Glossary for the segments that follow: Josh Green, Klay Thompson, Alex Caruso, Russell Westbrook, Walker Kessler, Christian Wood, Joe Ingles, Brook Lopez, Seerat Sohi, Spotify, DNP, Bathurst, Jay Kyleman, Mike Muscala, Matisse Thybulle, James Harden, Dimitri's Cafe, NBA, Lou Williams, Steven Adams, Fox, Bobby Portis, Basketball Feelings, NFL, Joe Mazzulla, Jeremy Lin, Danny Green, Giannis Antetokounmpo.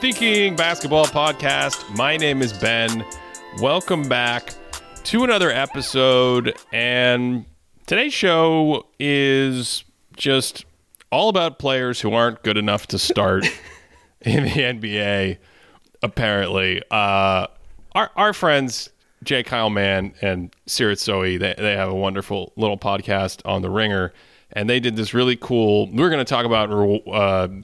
Thinking Basketball Podcast. My name is Ben. Welcome back to another episode. And today's show is just all about players who aren't good enough to start in the NBA, apparently. Our friends, Jay Kyleman and Seerat Sohi, they have a wonderful little podcast on The Ringer. And they did this really cool... We're going to talk about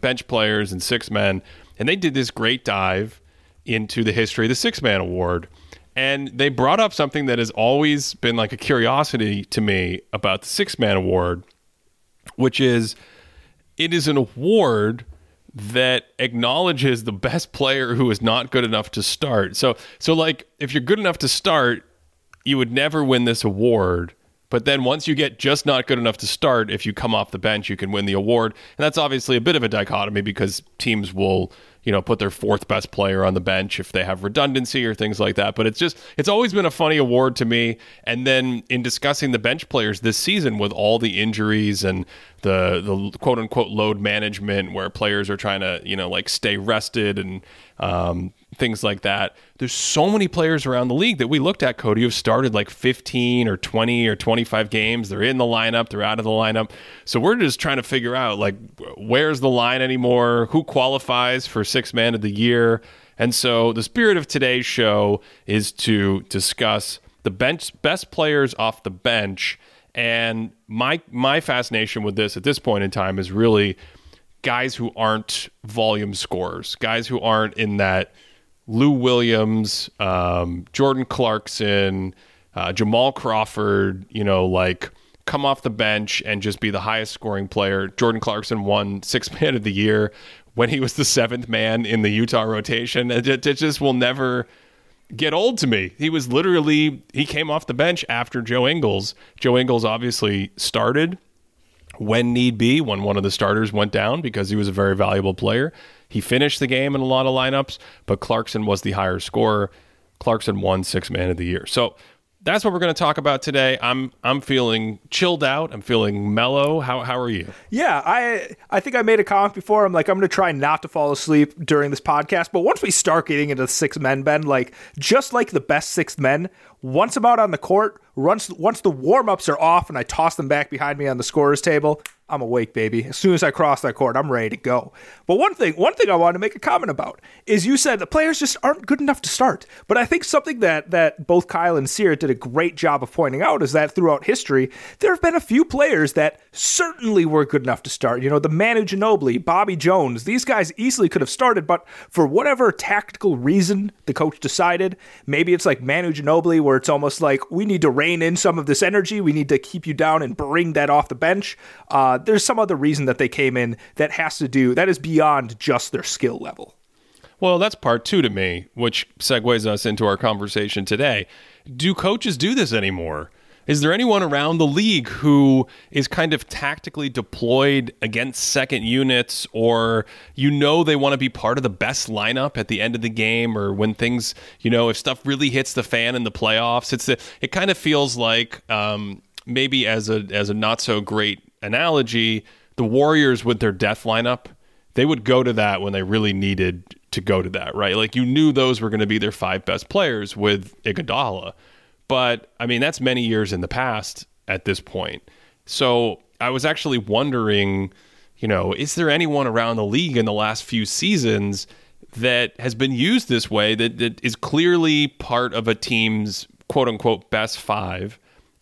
bench players and six-men. And they did this great dive into the history of the six-man award. And they brought up something that has always been like a curiosity to me about the six-man award, which is it is an award that acknowledges the best player who is not good enough to start. So like, if you're good enough to start, you would never win this award. But then once you get just not good enough to start, if you come off the bench, you can win the award. And that's obviously a bit of a dichotomy because teams will, put their fourth best player on the bench if they have redundancy or things like that. But it's always been a funny award to me. And then in discussing the bench players this season with all the injuries and the quote unquote load management where players are trying to, stay rested and things like that. There's so many players around the league that we looked at, Cody, who've started like 15 or 20 or 25 games. They're in the lineup. They're out of the lineup. So we're just trying to figure out, like, where's the line anymore? Who qualifies for Sixth Man of the Year? And so the spirit of today's show is to discuss the best players off the bench. And my fascination with this at this point in time is really guys who aren't volume scorers, guys who aren't in that Lou Williams, Jordan Clarkson, Jamal Crawford, come off the bench and just be the highest scoring player. Jordan Clarkson won Sixth Man of the Year when he was the seventh man in the Utah rotation. It just will never get old to me. He came off the bench after Joe Ingles. Joe Ingles obviously started when need be, when one of the starters went down because he was a very valuable player. He finished the game in a lot of lineups, but Clarkson was the higher scorer. Clarkson won Sixth Man of the Year. So that's what we're going to talk about today. I'm feeling chilled out. I'm feeling mellow. How are you? Yeah, I think I made a comment before. I'm like, I'm going to try not to fall asleep during this podcast. But once we start getting into the sixth men, Ben, just like the best sixth men, once I'm out on the court, once the warm-ups are off and I toss them back behind me on the scorer's table, I'm awake, baby. As soon as I cross that court, I'm ready to go. But one thing I wanted to make a comment about is you said the players just aren't good enough to start. But I think something that both Kyle and Seerat did a great job of pointing out is that throughout history, there have been a few players that certainly were good enough to start. The Manu Ginobili, Bobby Jones, these guys easily could have started, but for whatever tactical reason the coach decided, maybe it's like Manu Ginobili where it's almost like we need to rein in some of this energy. We need to keep you down and bring that off the bench. There's some other reason that they came in that is beyond just their skill level. Well, that's part two to me, which segues us into our conversation today. Do coaches do this anymore? Is there anyone around the league who is kind of tactically deployed against second units or they want to be part of the best lineup at the end of the game or when things, if stuff really hits the fan in the playoffs? It kind of feels like maybe as a not-so-great analogy, the Warriors with their death lineup, they would go to that when they really needed to go to that, right? Like, you knew those were going to be their five best players with Iguodala. But, I mean, that's many years in the past at this point. So I was actually wondering, is there anyone around the league in the last few seasons that has been used this way that is clearly part of a team's quote-unquote best five?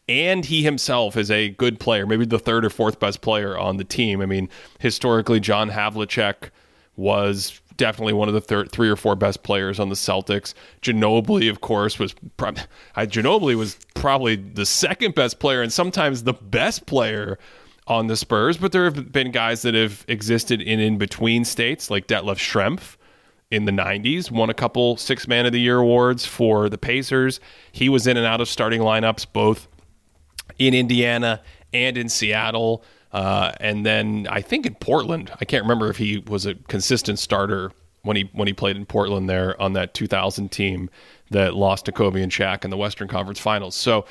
And he himself is a good player, maybe the third or fourth best player on the team. I mean, historically, John Havlicek was definitely one of the three or four best players on the Celtics. Ginobili, of course, was probably the second best player and sometimes the best player on the Spurs. But there have been guys that have existed in between states, like Detlef Schrempf in the 90s, won a couple Sixth Man of the Year awards for the Pacers. He was in and out of starting lineups, both in Indiana and in Seattle, and then I think in Portland. I can't remember if he was a consistent starter when he played in Portland there on that 2000 team that lost to Kobe and Shaq in the Western Conference Finals. So,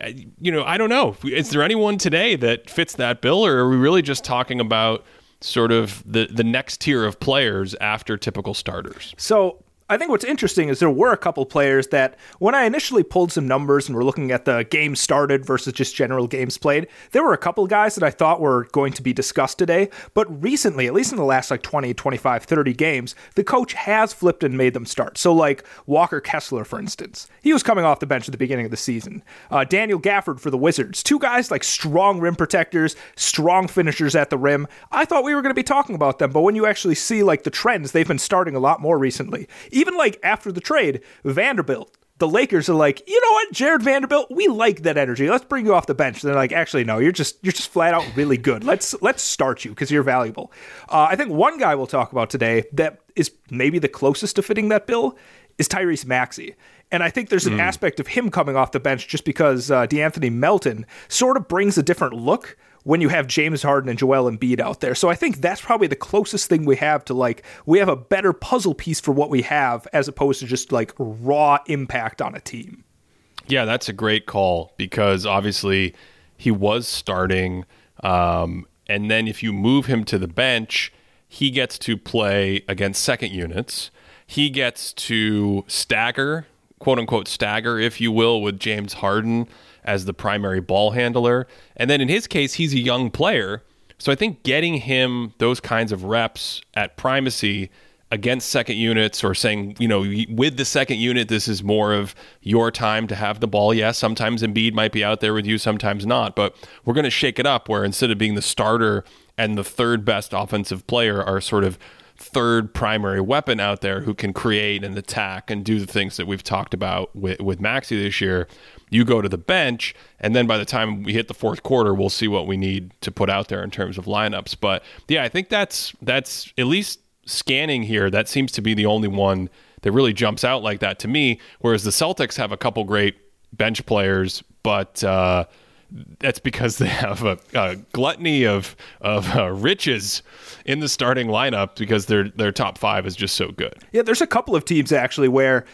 I don't know. Is there anyone today that fits that bill, or are we really just talking about sort of the next tier of players after typical starters. So I think what's interesting is there were a couple players that when I initially pulled some numbers and were looking at the games started versus just general games played, there were a couple guys that I thought were going to be discussed today. But recently, at least in the last like 20, 25, 30 games, the coach has flipped and made them start. So like Walker Kessler, for instance, he was coming off the bench at the beginning of the season. Daniel Gafford for the Wizards, two guys like strong rim protectors, strong finishers at the rim. I thought we were going to be talking about them, but when you actually see like the trends, they've been starting a lot more recently. Even like after the trade, Vanderbilt, the Lakers are like, you know what, Jared Vanderbilt, we like that energy. Let's bring you off the bench. And they're like, actually, no, you're just flat out really good. Let's start you because you're valuable. I think one guy we'll talk about today that is maybe the closest to fitting that bill is Tyrese Maxey. And I think there's an aspect of him coming off the bench just because DeAnthony Melton sort of brings a different look when you have James Harden and Joel Embiid out there. So I think that's probably the closest thing we have to, like, we have a better puzzle piece for what we have as opposed to just, like, raw impact on a team. Yeah, that's a great call because, obviously, he was starting. And then if you move him to the bench, he gets to play against second units. He gets to stagger, quote-unquote stagger, if you will, with James Harden as the primary ball handler. And then in his case, he's a young player. So I think getting him those kinds of reps at primacy against second units or saying, you know, with the second unit, this is more of your time to have the ball. Yes, sometimes Embiid might be out there with you, sometimes not. But we're going to shake it up where instead of being the starter and the third best offensive player, our sort of third primary weapon out there who can create and attack and do the things that we've talked about with Maxey this year, you go to the bench, and then by the time we hit the fourth quarter, we'll see what we need to put out there in terms of lineups. But yeah, I think that's at least scanning here, that seems to be the only one that really jumps out like that to me, whereas the Celtics have a couple great bench players, but that's because they have a gluttony of riches in the starting lineup because their top five is just so good. Yeah, there's a couple of teams actually where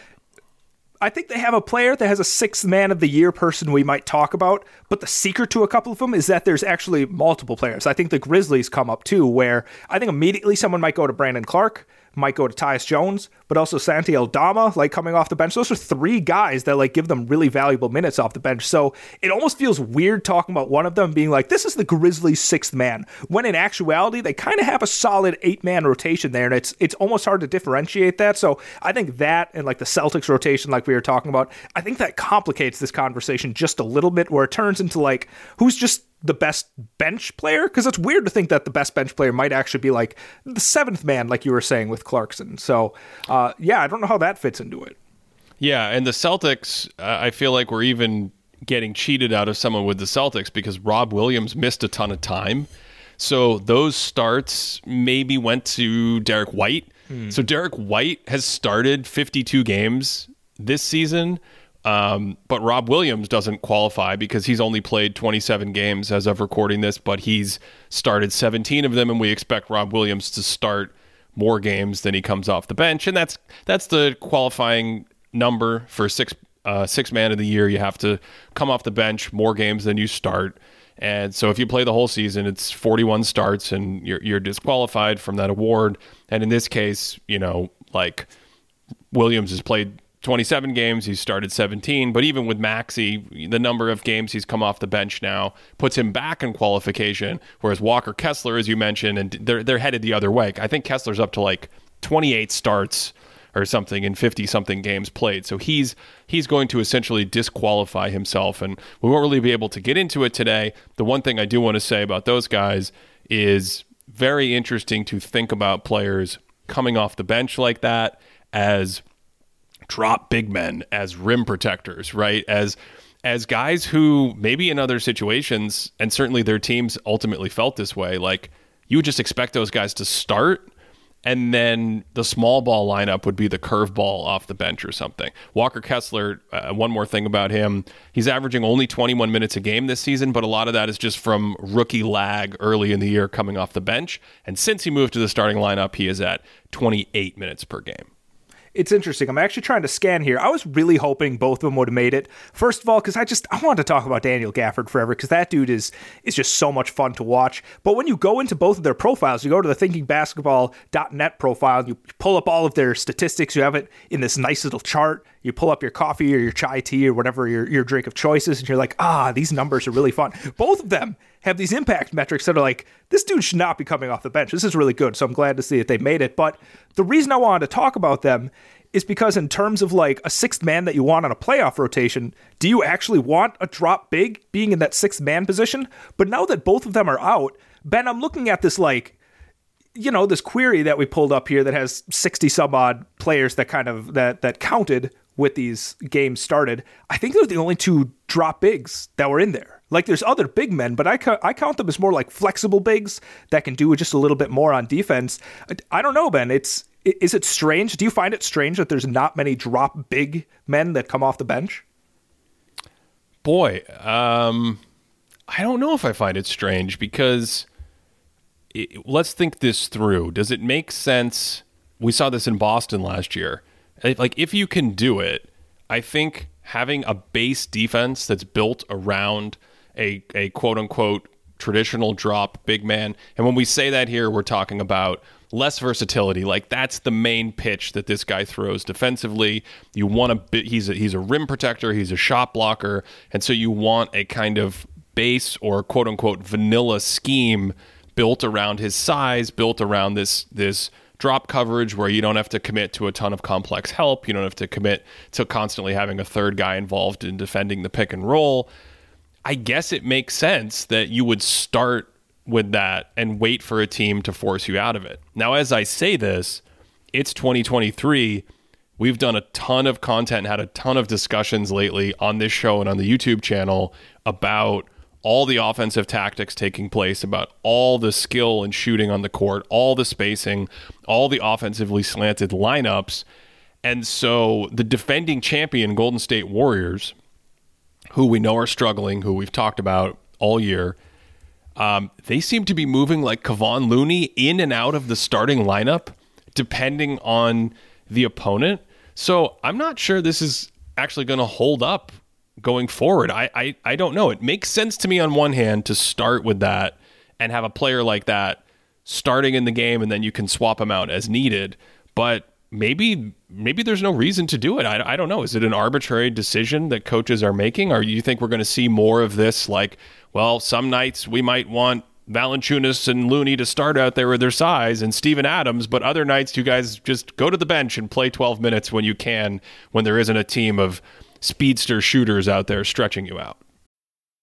I think they have a player that has a sixth man of the year person we might talk about, but the secret to a couple of them is that there's actually multiple players. I think the Grizzlies come up too, where I think immediately someone might go to Brandon Clark, might go to Tyus Jones, but also Santi Aldama, like coming off the bench. Those are three guys that like give them really valuable minutes off the bench. So it almost feels weird talking about one of them being like, this is the Grizzlies' sixth man, when in actuality, they kind of have a solid eight-man rotation there, and it's almost hard to differentiate that. So I think that and like the Celtics rotation, like we were talking about, I think that complicates this conversation just a little bit where it turns into like, who's just the best bench player? Because it's weird to think that the best bench player might actually be like the seventh man, like you were saying with Clarkson. So yeah, I don't know how that fits into it. Yeah, and the Celtics, I feel like we're even getting cheated out of someone with the Celtics because Rob Williams missed a ton of time. So those starts maybe went to Derek White. So Derek White has started 52 games this season. But Rob Williams doesn't qualify because he's only played 27 games as of recording this, but he's started 17 of them, and we expect Rob Williams to start more games than he comes off the bench, and that's the qualifying number for six man of the year. You have to come off the bench more games than you start, and so if you play the whole season, it's 41 starts, and you're disqualified from that award. And in this case, you know, like Williams has played 27 games, he's started 17, but even with Maxey, the number of games he's come off the bench now puts him back in qualification, whereas Walker Kessler, as you mentioned, and they're headed the other way. I think Kessler's up to like 28 starts or something in 50-something games played, so he's going to essentially disqualify himself, and we won't really be able to get into it today. The one thing I do want to say about those guys is very interesting to think about players coming off the bench like that as drop big men, as rim protectors, right? As guys who maybe in other situations, and certainly their teams ultimately felt this way, like you would just expect those guys to start, and then the small ball lineup would be the curveball off the bench or something. Walker Kessler, one more thing about him, he's averaging only 21 minutes a game this season, but a lot of that is just from rookie lag early in the year coming off the bench. And since he moved to the starting lineup, he is at 28 minutes per game. It's interesting. I'm actually trying to scan here. I was really hoping both of them would have made it. First of all, because I wanted to talk about Daniel Gafford forever, because that dude is just so much fun to watch. But when you go into both of their profiles, you go to the thinkingbasketball.net profile, and you pull up all of their statistics. You have it in this nice little chart. You pull up your coffee or your chai tea or whatever your drink of choice is, and you're like, these numbers are really fun. Both of them have these impact metrics that are like, this dude should not be coming off the bench. This is really good, so I'm glad to see that they made it. But the reason I wanted to talk about them is because in terms of like a sixth man that you want on a playoff rotation, do you actually want a drop big being in that sixth man position? But now that both of them are out, Ben, I'm looking at this like, you know, this query that we pulled up here that has 60 some odd players that kind of that counted with these games started. I think they're the only two drop bigs that were in there. Like, there's other big men, but I count them as more like flexible bigs that can do just a little bit more on defense. I don't know, Ben. Is it strange? Do you find it strange that there's not many drop big men that come off the bench? Boy, I don't know if I find it strange, because let's think this through. Does it make sense? We saw this in Boston last year. Like, if you can do it, I think having a base defense that's built around a quote-unquote traditional drop big man. And when we say that here, we're talking about less versatility. Like, that's the main pitch that this guy throws defensively. You want to he's a rim protector, he's a shot blocker, and so you want a kind of base or quote-unquote vanilla scheme built around his size, built around this drop coverage where you don't have to commit to a ton of complex help. You don't have to commit to constantly having a third guy involved in defending the pick and roll. I guess it makes sense that you would start with that and wait for a team to force you out of it. Now, as I say this, it's 2023. We've done a ton of content, had a ton of discussions lately on this show and on the YouTube channel about all the offensive tactics taking place, about all the skill and shooting on the court, all the spacing, all the offensively slanted lineups. And so the defending champion Golden State Warriors, who we know are struggling, who we've talked about all year, they seem to be moving like Kavon Looney in and out of the starting lineup, depending on the opponent. So I'm not sure this is actually going to hold up going forward. I don't know. It makes sense to me on one hand to start with that and have a player like that starting in the game, and then you can swap him out as needed. But maybe there's no reason to do it. I don't know. Is it an arbitrary decision that coaches are making? Or do you think we're going to see more of this? Like, well, some nights we might want Valančiūnas and Looney to start out there with their size and Steven Adams, but other nights you guys just go to the bench and play 12 minutes when you can, when there isn't a team of speedster shooters out there stretching you out.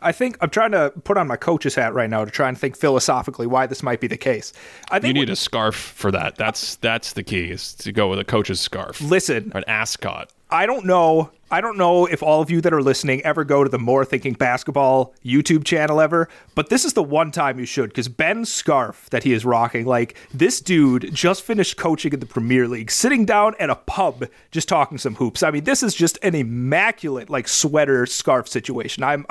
I think I'm trying to put on my coach's hat right now to try and think philosophically why this might be the case. I think you need a scarf for that. That's the key, is to go with a coach's scarf. Listen, an ascot. I don't know if all of you that are listening ever go to the More Thinking Basketball YouTube channel ever, but this is the one time you should, because Ben's scarf that he is rocking, like, this dude just finished coaching in the Premier League, sitting down at a pub, just talking some hoops. I mean, this is just an immaculate, like, sweater scarf situation. I'm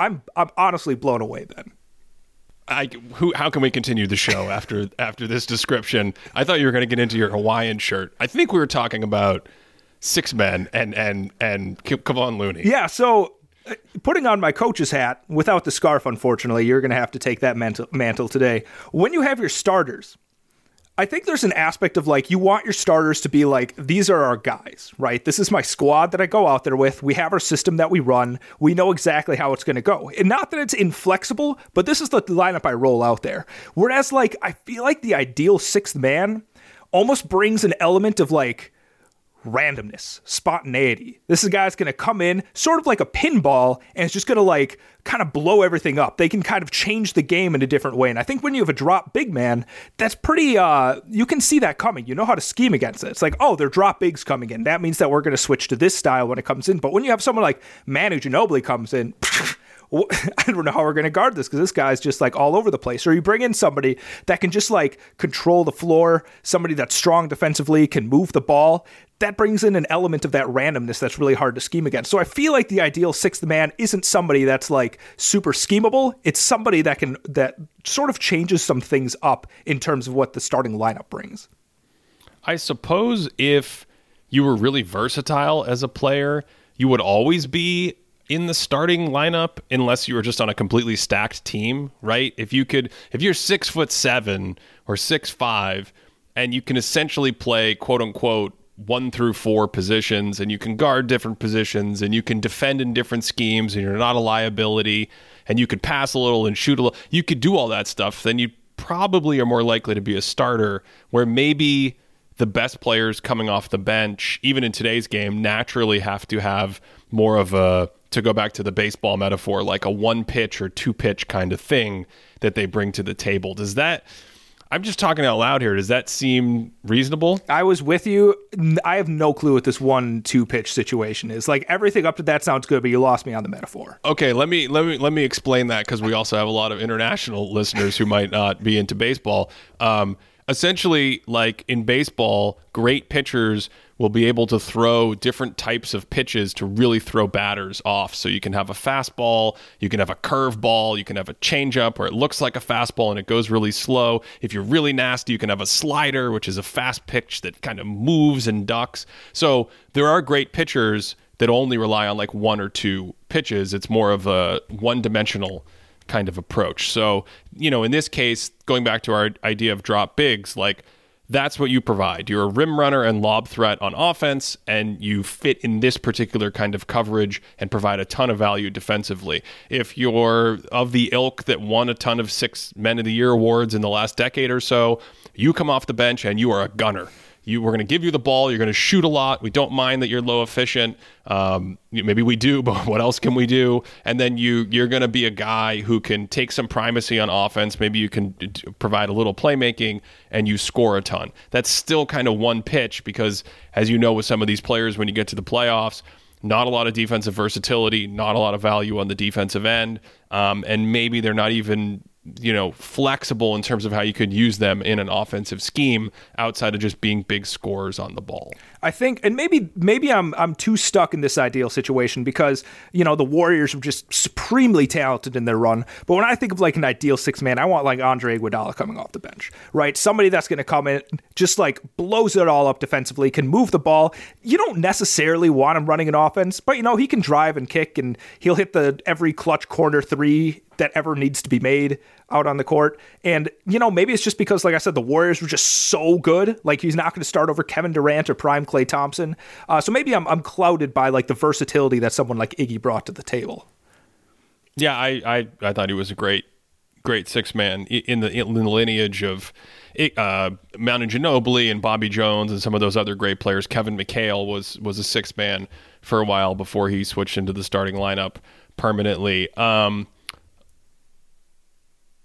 honestly blown away, Ben. How can we continue the show after this description? I thought you were going to get into your Hawaiian shirt. I think we were talking about six men and Kavon Looney. Yeah, so putting on my coach's hat without the scarf, unfortunately, you're going to have to take that mantle today. When you have your starters, I think there's an aspect of, like, you want your starters to be like, these are our guys, right? This is my squad that I go out there with. We have our system that we run. We know exactly how it's going to go. And not that it's inflexible, but this is the lineup I roll out there. Whereas, like, I feel like the ideal sixth man almost brings an element of, like, randomness, spontaneity. This is a guy that's going to come in sort of like a pinball and it's just going to like kind of blow everything up. They can kind of change the game in a different way. And I think when you have a drop big man, that's pretty, you can see that coming. You know how to scheme against it. It's like, oh, they're drop bigs coming in. That means that we're going to switch to this style when it comes in. But when you have someone like Manu Ginobili comes in, I don't know how we're going to guard this because this guy's just like all over the place. Or you bring in somebody that can just like control the floor, somebody that's strong defensively, can move the ball. That brings in an element of that randomness that's really hard to scheme against. So I feel like the ideal sixth man isn't somebody that's like super schemable. It's somebody that can, that sort of changes some things up in terms of what the starting lineup brings. I suppose if you were really versatile as a player, you would always be in the starting lineup unless you were just on a completely stacked team, right? If you could, if you're 6'7" or 6'5" and you can essentially play quote unquote 1 through 4 positions and you can guard different positions and you can defend in different schemes and you're not a liability and you could pass a little and shoot a little, you could do all that stuff, then you probably are more likely to be a starter, where maybe the best players coming off the bench, even in today's game, naturally have to have more of a, to go back to the baseball metaphor, like a 1-pitch or 2-pitch kind of thing that they bring to the table. Does that, I'm just talking out loud here, does that seem reasonable? I was with you. I have no clue what this 1-2 pitch situation is. Like everything up to that sounds good, but you lost me on the metaphor. Okay, let me explain that, because we also have a lot of international listeners who might not be into baseball. Essentially, like in baseball, great pitchers will be able to throw different types of pitches to really throw batters off. So you can have a fastball, you can have a curveball, you can have a changeup where it looks like a fastball and it goes really slow. If you're really nasty, you can have a slider, which is a fast pitch that kind of moves and ducks. So there are great pitchers that only rely on like 1 or 2 pitches. It's more of a one-dimensional kind of approach. So, you know, in this case, going back to our idea of drop bigs, like that's what you provide. You're a rim runner and lob threat on offense, and you fit in this particular kind of coverage and provide a ton of value defensively. If you're of the ilk that won a ton of 6 Men of the Year awards in the last decade or so, you come off the bench and you are a gunner. We're going to give you the ball. You're going to shoot a lot. We don't mind that you're low efficient. Maybe we do, but what else can we do? And then you're going to be a guy who can take some primacy on offense. Maybe you can provide a little playmaking and you score a ton. That's still kind of 1 pitch because, as you know, with some of these players, when you get to the playoffs, not a lot of defensive versatility, not a lot of value on the defensive end. And maybe they're not even, you know, flexible in terms of how you could use them in an offensive scheme outside of just being big scorers on the ball. I think, and maybe I'm too stuck in this ideal situation because, you know, the Warriors were just supremely talented in their run. But when I think of like an ideal 6th man, I want like Andre Iguodala coming off the bench, right? Somebody that's going to come in, just like blows it all up defensively, can move the ball. You don't necessarily want him running an offense, but you know, he can drive and kick and he'll hit the every clutch corner three that ever needs to be made out on the court. And, you know, maybe it's just because, like I said, the Warriors were just so good. Like, he's not going to start over Kevin Durant or prime Klay Thompson. So maybe I'm clouded by, like, the versatility that someone like Iggy brought to the table. Yeah, I thought he was a great 6-man in the lineage of Manu Ginobili and Bobby Jones and some of those other great players. Kevin McHale was a 6-man for a while before he switched into the starting lineup permanently.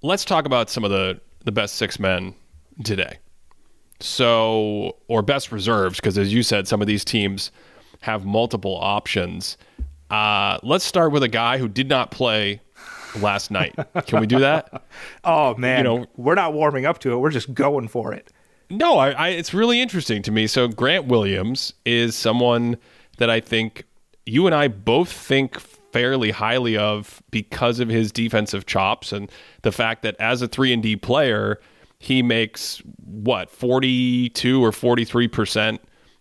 Let's talk about some of the best 6 men today. So, or best reserves, because as you said, some of these teams have multiple options. Let's start with a guy who did not play last night. Can we do that? Oh, man. You know, we're not warming up to it. We're just going for it. No, it's really interesting to me. So Grant Williams is someone that I think you and I both think fairly highly of because of his defensive chops and the fact that as a 3-and-D player, he makes, 42 or 43%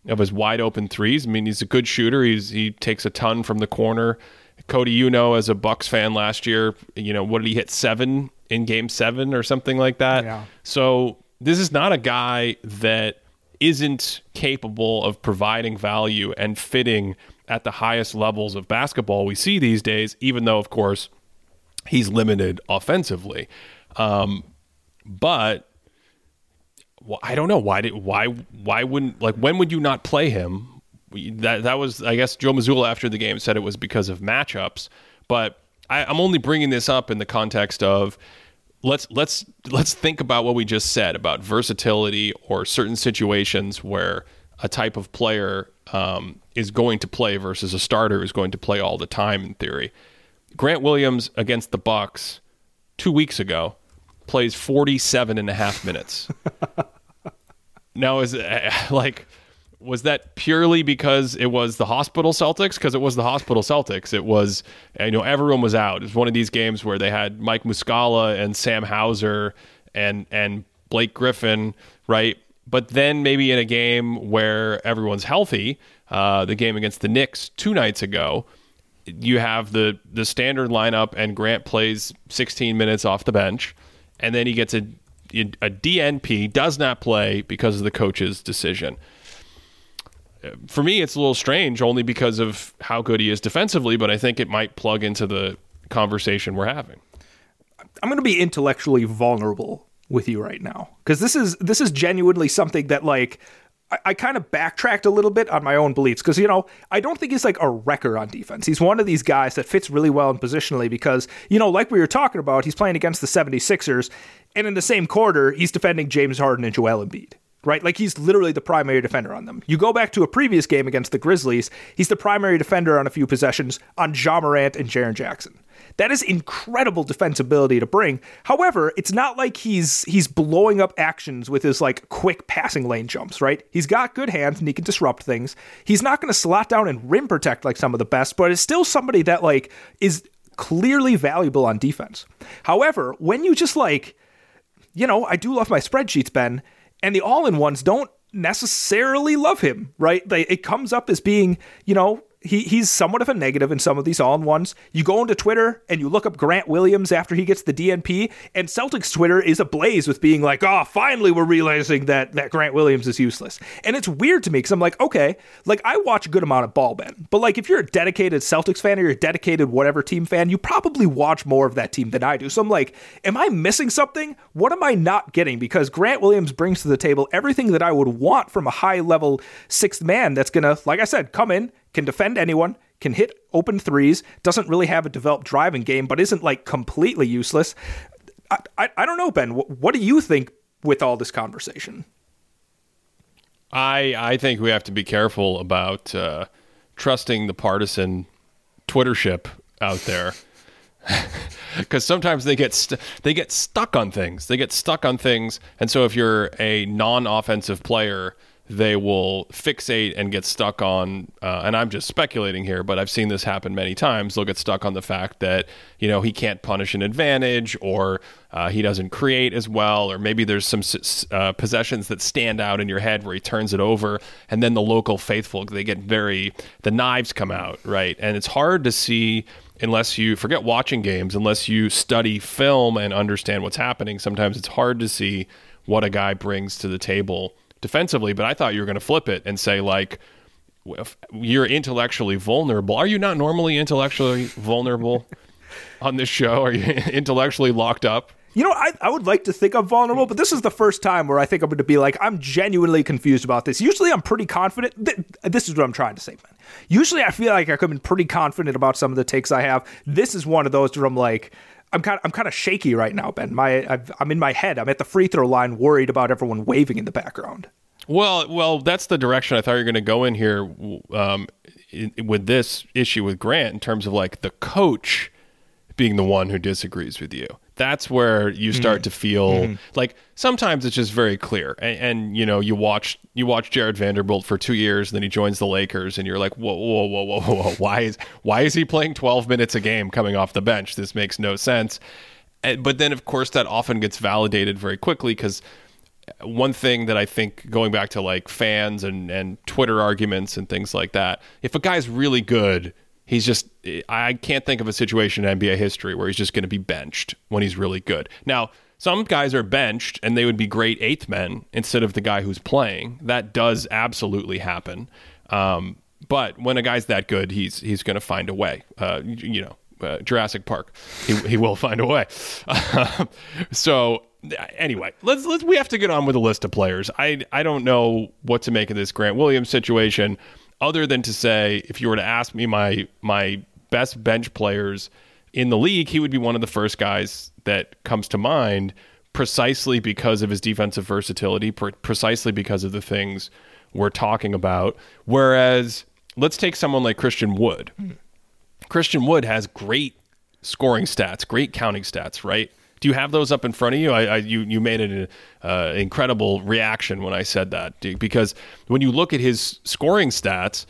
of his wide open threes. I mean, he's a good shooter. He takes a ton from the corner. Cody, you know, as a Bucks fan last year, you know, what did he hit, 7 in game 7 or something like that? Yeah. So this is not a guy that isn't capable of providing value and fitting at the highest levels of basketball we see these days, even though, of course, he's limited offensively. But I don't know why wouldn't, like, when would you not play him? That was, I guess, Joe Mazzulla after the game said it was because of matchups. But I'm only bringing this up in the context of let's think about what we just said about versatility or certain situations where a type of player is going to play versus a starter is going to play all the time in theory. Grant Williams against the Bucks 2 weeks ago plays 47 and a half minutes. Now, is like, was that purely because it was the hospital Celtics? Because it was the hospital Celtics. It was, you know, everyone was out. It was one of these games where they had Mike Muscala and Sam Hauser and Blake Griffin, right? But then maybe in a game where everyone's healthy, the game against the Knicks 2 nights ago, you have the standard lineup and Grant plays 16 minutes off the bench, and then he gets a DNP, does not play because of the coach's decision. For me, it's a little strange only because of how good he is defensively, but I think it might plug into the conversation we're having. I'm going to be intellectually vulnerable with you right now, because this is genuinely something that, like, I kind of backtracked a little bit on my own beliefs, because, you know, I don't think he's like a wrecker on defense. He's one of these guys that fits really well in positionally because, you know, like we were talking about, he's playing against the 76ers, and in the same quarter, he's defending James Harden and Joel Embiid, right? Like, he's literally the primary defender on them. You go back to a previous game against the Grizzlies, he's the primary defender on a few possessions on Ja Morant and Jaren Jackson. That is incredible defensibility to bring. However, it's not like he's blowing up actions with his, like, quick passing lane jumps, right? He's got good hands and he can disrupt things. He's not going to slot down and rim protect like some of the best, but it's still somebody that, like, is clearly valuable on defense. However, when you just, like, you know, I do love my spreadsheets, Ben, and the all-in-ones don't necessarily love him, right? It comes up as being, you know, he's somewhat of a negative in some of these all-in-ones. You go into Twitter and you look up Grant Williams after he gets the DNP, and Celtics Twitter is ablaze with being like, oh, finally we're realizing that Grant Williams is useless. And it's weird to me because I'm like, okay, like, I watch a good amount of ball, Ben, but, like, if you're a dedicated Celtics fan or you're a dedicated whatever team fan, you probably watch more of that team than I do. So I'm like, am I missing something? What am I not getting? Because Grant Williams brings to the table everything that I would want from a high-level sixth man that's going to, like I said, come in, can defend anyone, can hit open threes, doesn't really have a developed driving game, but isn't, like, completely useless. I don't know, Ben. What do you think with all this conversation? I think we have to be careful about trusting the partisan Twittership out there, because sometimes they get stuck on things. They get stuck on things, and so if you're a non-offensive player, they will fixate and get stuck on, and I'm just speculating here, but I've seen this happen many times. They'll get stuck on the fact that, you know, he can't punish an advantage, or he doesn't create as well, or maybe there's some possessions that stand out in your head where he turns it over, and then the local faithful, they get the knives come out, right? And it's hard to see unless you forget watching games, unless you study film and understand what's happening. Sometimes it's hard to see what a guy brings to the table defensively, but I thought you were going to flip it and say, like, if you're intellectually vulnerable. Are you not normally intellectually vulnerable on this show? Are you intellectually locked up? You know, I would like to think I'm vulnerable, but this is the first time where I think I'm going to be like, I'm genuinely confused about this. Usually I'm pretty confident. This is what I'm trying to say, man. Usually I feel like I could have been pretty confident about some of the takes I have. This is one of those where I'm like, I'm kind of shaky right now, Ben. I'm in my head. I'm at the free throw line, worried about everyone waving in the background. Well, that's the direction I thought you were going to go in here with this issue with Grant, in terms of, like, the coach being the one who disagrees with you. That's where you start to feel like sometimes it's just very clear. And you know, you watch Jared Vanderbilt for 2 years, and then he joins the Lakers, and you're like, whoa. Why is he playing 12 minutes a game coming off the bench? This makes no sense. But then, of course, that often gets validated very quickly, because one thing that I think, going back to, like, fans and Twitter arguments and things like that, if a guy's really good, he's just, I can't think of a situation in NBA history where he's just going to be benched when he's really good. Now, some guys are benched and they would be great eighth men instead of the guy who's playing. That does absolutely happen. But when a guy's that good, he's going to find a way. You know, Jurassic Park, he will find a way. So anyway, we have to get on with a list of players. I don't know what to make of this Grant Williams situation. other than to say, if you were to ask me my best bench players in the league, he would be one of the first guys that comes to mind, precisely because of his defensive versatility, precisely because of the things we're talking about. Whereas, let's take someone like Christian Wood. Mm. Christian Wood has great scoring stats, great counting stats, right? Do you have those up in front of you? You made an incredible reaction when I said that, because when you look at his scoring stats,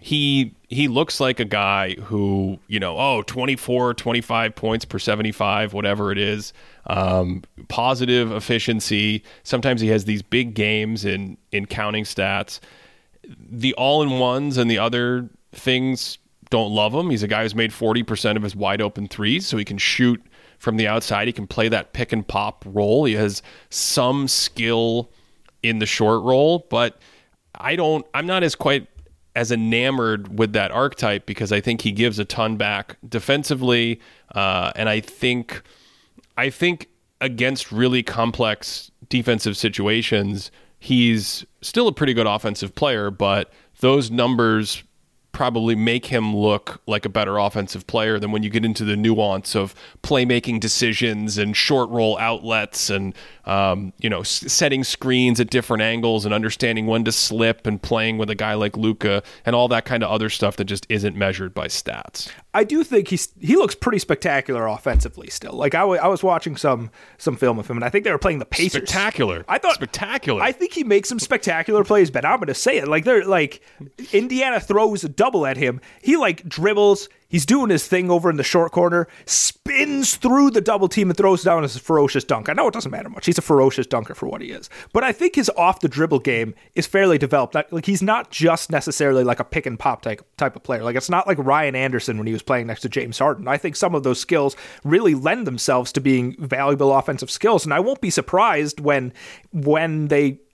he looks like a guy who, 24, 25 points per 75, whatever it is, positive efficiency. Sometimes he has these big games in counting stats. The all-in-ones and the other things don't love him. He's a guy who's made 40% of his wide-open threes, so he can shoot from the outside. He can play that pick-and-pop role. He has some skill in the short roll, but I'm not as quite as enamored with that archetype, because I think he gives a ton back defensively, and I think against really complex defensive situations, he's still a pretty good offensive player, but those numbers probably make him look like a better offensive player than when you get into the nuance of playmaking decisions and short roll outlets and setting screens at different angles and understanding when to slip and playing with a guy like Luka and all that kind of other stuff that just isn't measured by stats. I do think he looks pretty spectacular offensively still. Like I was watching some film of him, and I think they were playing the Pacers. Spectacular. I think he makes some spectacular plays, but I'm going to say it. Like they're like Indiana throws a double at him. He like dribbles. He's doing his thing over in the short corner, spins through the double team and throws down his ferocious dunk. I know it doesn't matter much. He's a ferocious dunker for what he is. But I think his off-the-dribble game is fairly developed. Like he's not just necessarily like a pick-and-pop type of player. Like it's not like Ryan Anderson when he was playing next to James Harden. I think some of those skills really lend themselves to being valuable offensive skills. And I won't be surprised if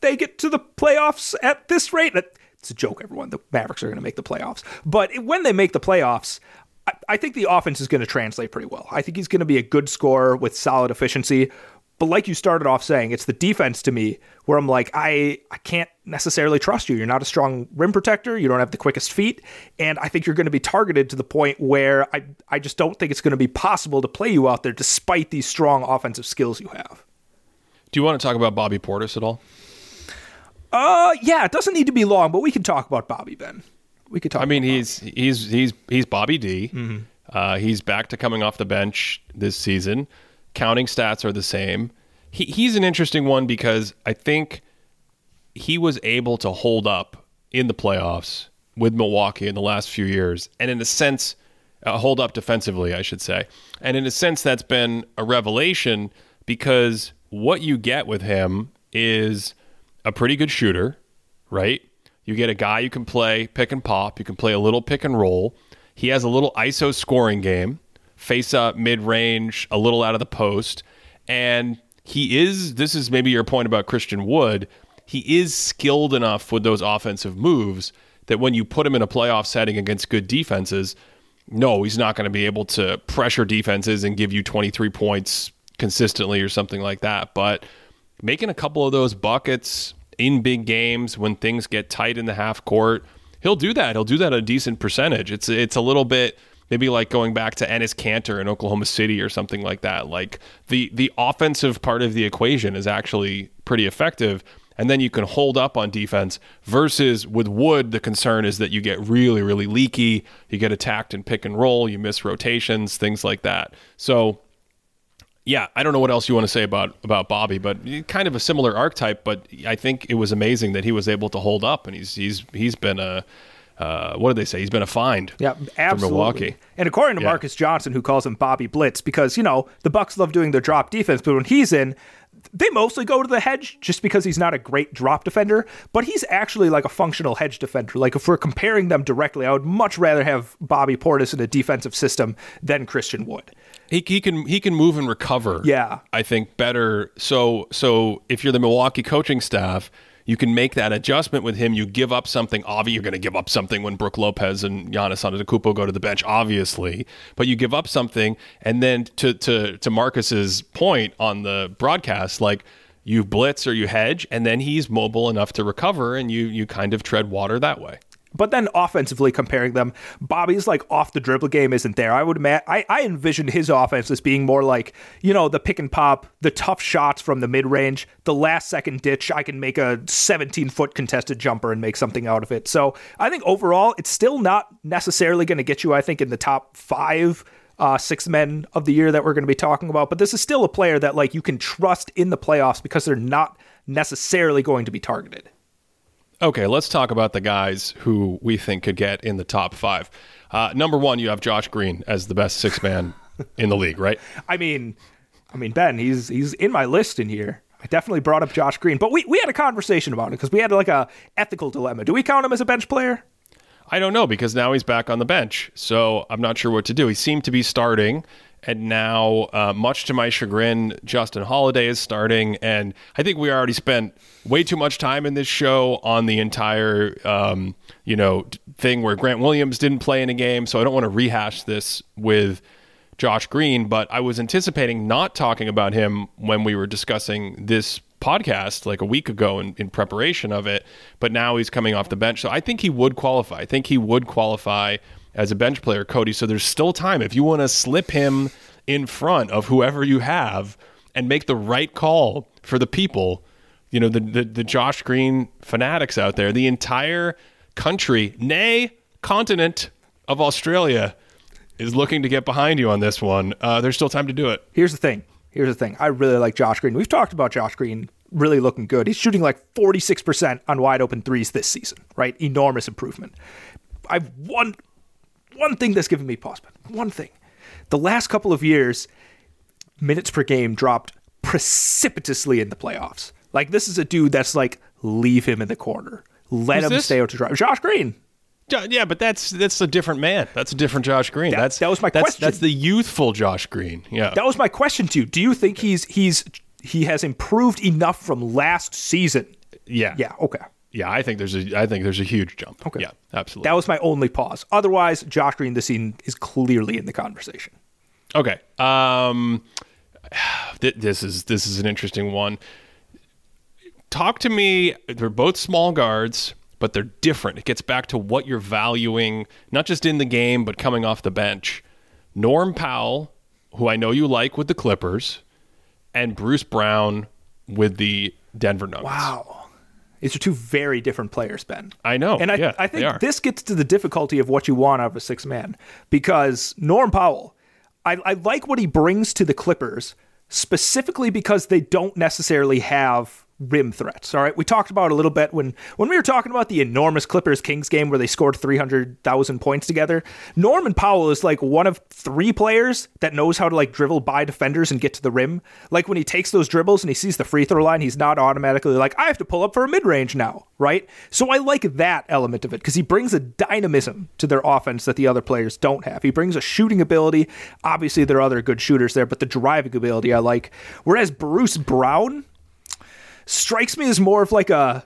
they get to the playoffs at this rate. It's a joke, everyone. The Mavericks are going to make the playoffs. But when they make the playoffs, I think the offense is going to translate pretty well. I think he's going to be a good scorer with solid efficiency. But like you started off saying, it's the defense to me where I'm like, I can't necessarily trust you. You're not a strong rim protector. You don't have the quickest feet. And I think you're going to be targeted to the point where I just don't think it's going to be possible to play you out there despite these strong offensive skills you have. Do you want to talk about Bobby Portis at all? Yeah, it doesn't need to be long, but we can talk about Bobby Ben. We could talk. I mean, he's Bobby D. Mm-hmm. He's back to coming off the bench this season. Counting stats are the same. He's an interesting one because I think he was able to hold up in the playoffs with Milwaukee in the last few years, and in a sense, hold up defensively, I should say. And in a sense, that's been a revelation, because what you get with him is a pretty good shooter, right? You get a guy you can play pick and pop. You can play a little pick and roll. He has a little ISO scoring game, face up, mid range, a little out of the post. And this is maybe your point about Christian Wood. He is skilled enough with those offensive moves that when you put him in a playoff setting against good defenses, no, he's not going to be able to pressure defenses and give you 23 points consistently or something like that. But making a couple of those buckets in big games when things get tight in the half court, he'll do that. He'll do that at a decent percentage. It's a little bit maybe like going back to Enes Kanter in Oklahoma City or something like that. Like the offensive part of the equation is actually pretty effective, and then you can hold up on defense. Versus with Wood, the concern is that you get really, really leaky. You get attacked in pick and roll. You miss rotations, things like that. So yeah, I don't know what else you want to say about Bobby, but kind of a similar archetype. But I think it was amazing that he was able to hold up, and he's been a what did they say? He's been a find. Yeah, absolutely. For Milwaukee. And according to Marcus Johnson, who calls him Bobby Blitz, because the Bucks love doing their drop defense, but when he's in, they mostly go to the hedge just because he's not a great drop defender, but he's actually like a functional hedge defender. Like if we're comparing them directly, I would much rather have Bobby Portis in a defensive system than Christian Wood. He can move and recover. Yeah, I think better. So if you're the Milwaukee coaching staff, you can make that adjustment with him. You give up something. You're going to give up something when Brook Lopez and Giannis Antetokounmpo go to the bench, obviously. But you give up something, and then to Marcus's point on the broadcast, like you blitz or you hedge, and then he's mobile enough to recover, and you kind of tread water that way. But then offensively comparing them, Bobby's like off the dribble game isn't there. I envisioned his offense as being more like, you know, the pick and pop, the tough shots from the mid range, the last second ditch. I can make a 17-foot contested jumper and make something out of it. So I think overall, it's still not necessarily going to get you, I think, in the top five, six men of the year that we're going to be talking about. But this is still a player that like you can trust in the playoffs because they're not necessarily going to be targeted. Okay, let's talk about the guys who we think could get in the top five. Number one, you have Josh Green as the best six man in the league, right? I mean, Ben, he's in my list in here. I definitely brought up Josh Green, but we had a conversation about it because we had like a ethical dilemma. Do we count him as a bench player? I don't know, because now he's back on the bench, so I'm not sure what to do. He seemed to be starting, and now, much to my chagrin, Justin Holiday is starting, and I think we already spent way too much time in this show on the entire, thing where Grant Williams didn't play in a game, so I don't want to rehash this with Josh Green, but I was anticipating not talking about him when we were discussing this podcast like a week ago in preparation of it, but now he's coming off the bench. So I think he would qualify. I think he would qualify as a bench player, Cody. So there's still time. If you want to slip him in front of whoever you have and make the right call for the people, you know, the Josh Green fanatics out there, the entire country, nay, continent of Australia is looking to get behind you on this one. There's still time to do it. Here's the thing. I really like Josh Green. We've talked about Josh Green really looking good. He's shooting like 46% on wide open threes this season, right? Enormous improvement. I've one thing that's given me pause, but one thing. The last couple of years, minutes per game dropped precipitously in the playoffs. Like, this is a dude that's like, leave him in the corner. Let him stay out to drive. Josh Green. Yeah, but that's a different man. That's a different Josh Green. That was my question. That's the youthful Josh Green. Yeah, that was my question to you. Do you think he has improved enough from last season? Yeah. Yeah. Okay. Yeah, I think there's a huge jump. Okay. Yeah, absolutely. That was my only pause. Otherwise, Josh Green this season is clearly in the conversation. Okay. This is an interesting one. Talk to me. They're both small guards, but they're different. It gets back to what you're valuing, not just in the game, but coming off the bench. Norm Powell, who I know you like with the Clippers, and Bruce Brown with the Denver Nuggets. Wow. These are two very different players, Ben. I know. And I think this gets to the difficulty of what you want out of a six-man, because Norm Powell, I like what he brings to the Clippers, specifically because they don't necessarily have rim threats. All right, we talked about it a little bit when we were talking about the enormous Clippers Kings game where they scored 300,000 points together. Norman Powell is like one of three players that knows how to like dribble by defenders and get to the rim. Like when he takes those dribbles and he sees the free throw line, he's not automatically like, I have to pull up for a mid-range now, right? So I like that element of it because he brings a dynamism to their offense that the other players don't have. He brings a shooting ability. Obviously there are other good shooters there, but the driving ability I like. Whereas Bruce Brown strikes me as more of like a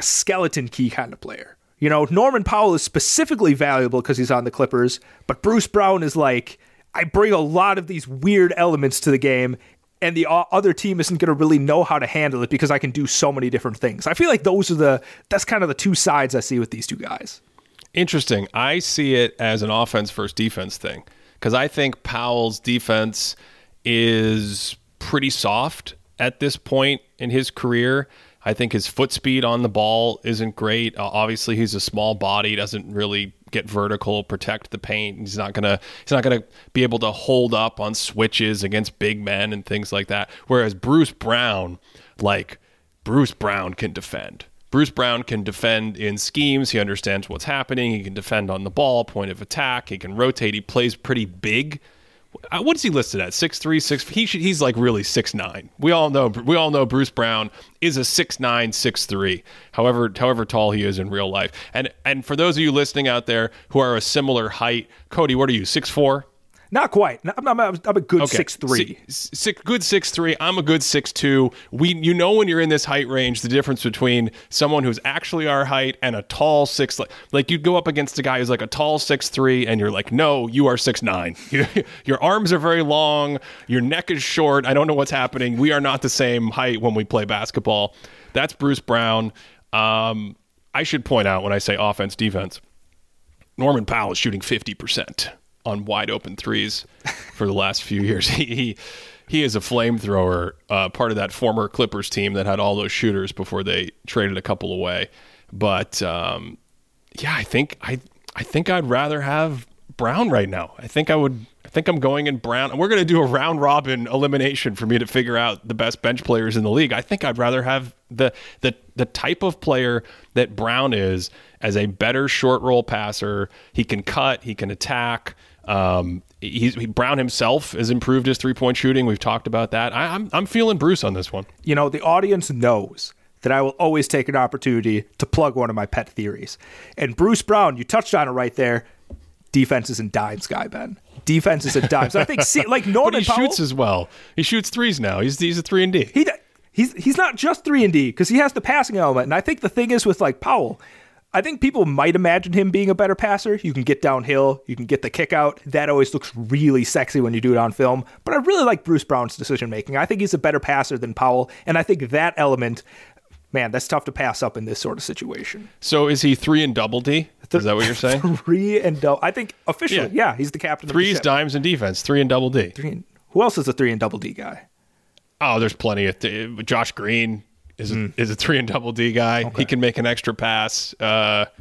skeleton key kind of player. You know, Norman Powell is specifically valuable because he's on the Clippers, but Bruce Brown is like, I bring a lot of these weird elements to the game, and the other team isn't going to really know how to handle it because I can do so many different things. I feel like that's kind of the two sides I see with these two guys. Interesting. I see it as an offense first defense thing because I think Powell's defense is pretty soft at this point in his career. I think his foot speed on the ball isn't great. Obviously, he's a small body, doesn't really get vertical, protect the paint. He's not gonna be able to hold up on switches against big men and things like that. Whereas Bruce Brown can defend. Bruce Brown can defend in schemes. He understands what's happening. He can defend on the ball, point of attack. He can rotate. He plays pretty big. What's he listed at? 6'3", 6'4". He's like really 6'9". We all know Bruce Brown is a 6'9", 6'3", however tall he is in real life. And for those of you listening out there who are a similar height, Cody, what are you, 6'4"? Not quite. I'm a good 6'3". Good 6'3". I'm a good 6'2". You know when you're in this height range, the difference between someone who's actually our height and a tall 6'... Like you'd go up against a guy who's like a tall 6'3", and you're like, no, you are 6'9". Your arms are very long. Your neck is short. I don't know what's happening. We are not the same height when we play basketball. That's Bruce Brown. I should point out when I say offense, defense, Norman Powell is shooting 50% on wide open threes for the last few years. He is a flamethrower, part of that former Clippers team that had all those shooters before they traded a couple away. But yeah, I think I'd rather have Brown right now. I think I'm going in Brown, and we're going to do a round robin elimination for me to figure out the best bench players in the league. I think I'd rather have the type of player that Brown is as a better short roll passer. He can cut, he can attack. Brown himself has improved his 3-point shooting. We've talked about that. I'm feeling Bruce on this one. You know, the audience knows that I will always take an opportunity to plug one of my pet theories. And Bruce Brown, you touched on it right there. Defense is in dimes, Guy Ben. Defense is in dimes. So I think, like Norman Powell. But he shoots as well. He shoots threes now. He's a 3-and-D. He's not just 3-and-D because he has the passing element. And I think the thing is with like Powell, I think people might imagine him being a better passer. You can get downhill. You can get the kick out. That always looks really sexy when you do it on film. But I really like Bruce Brown's decision-making. I think he's a better passer than Powell. And I think that element, man, that's tough to pass up in this sort of situation. So is he 3 and double D? Is that what you're saying? 3 and double. I think officially, yeah he's the captain. Threes, dimes, and defense. 3 and double D. Who else is a 3 and double D guy? Oh, there's plenty of. Josh Green is a 3 and double D guy. Okay. He can make an extra pass.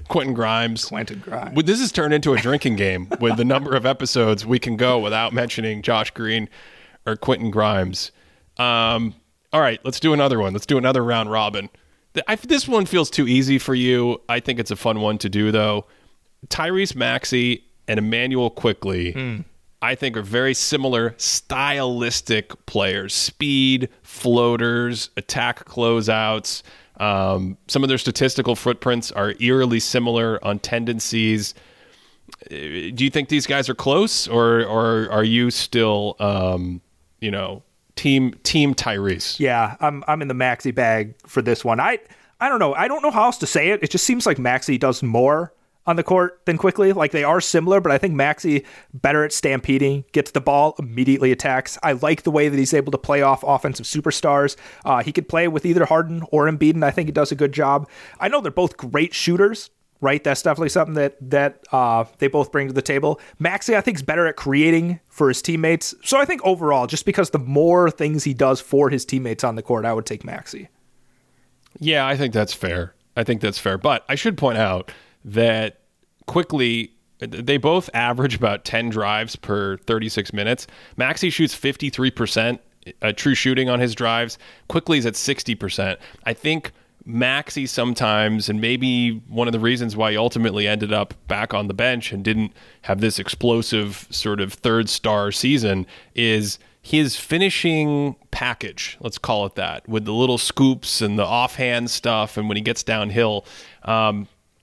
Quentin Grimes. This has turned into a drinking game with the number of episodes we can go without mentioning Josh Green or Quentin Grimes. All right, let's do another one. Let's do another round robin. This one feels too easy for you. I think it's a fun one to do, though. Tyrese Maxey and Immanuel Quickley, I think, are very similar stylistic players. Speed, floaters, attack closeouts. Some of their statistical footprints are eerily similar on tendencies. Do you think these guys are close, or are you still, Team Tyrese? Yeah, I'm in the Maxey bag for this one. I don't know. I don't know how else to say it. It just seems like Maxey does more on the court than Quickley. Like, they are similar, but I think Maxey better at stampeding, gets the ball, immediately attacks. I like the way that he's able to play off offensive superstars. He could play with either Harden or Embiid, and I think he does a good job. I know they're both great shooters, right? That's definitely something that they both bring to the table. Maxey, I think, is better at creating for his teammates. So I think overall, just because the more things he does for his teammates on the court, I would take Maxey. Yeah, I think that's fair. But I should point out that Quickley, they both average about 10 drives per 36 minutes. Maxey shoots 53% true shooting on his drives. Quickley's at 60%. I think Maxey sometimes, and maybe one of the reasons why he ultimately ended up back on the bench and didn't have this explosive sort of third star season, is his finishing package, let's call it that, with the little scoops and the offhand stuff, and when he gets downhill.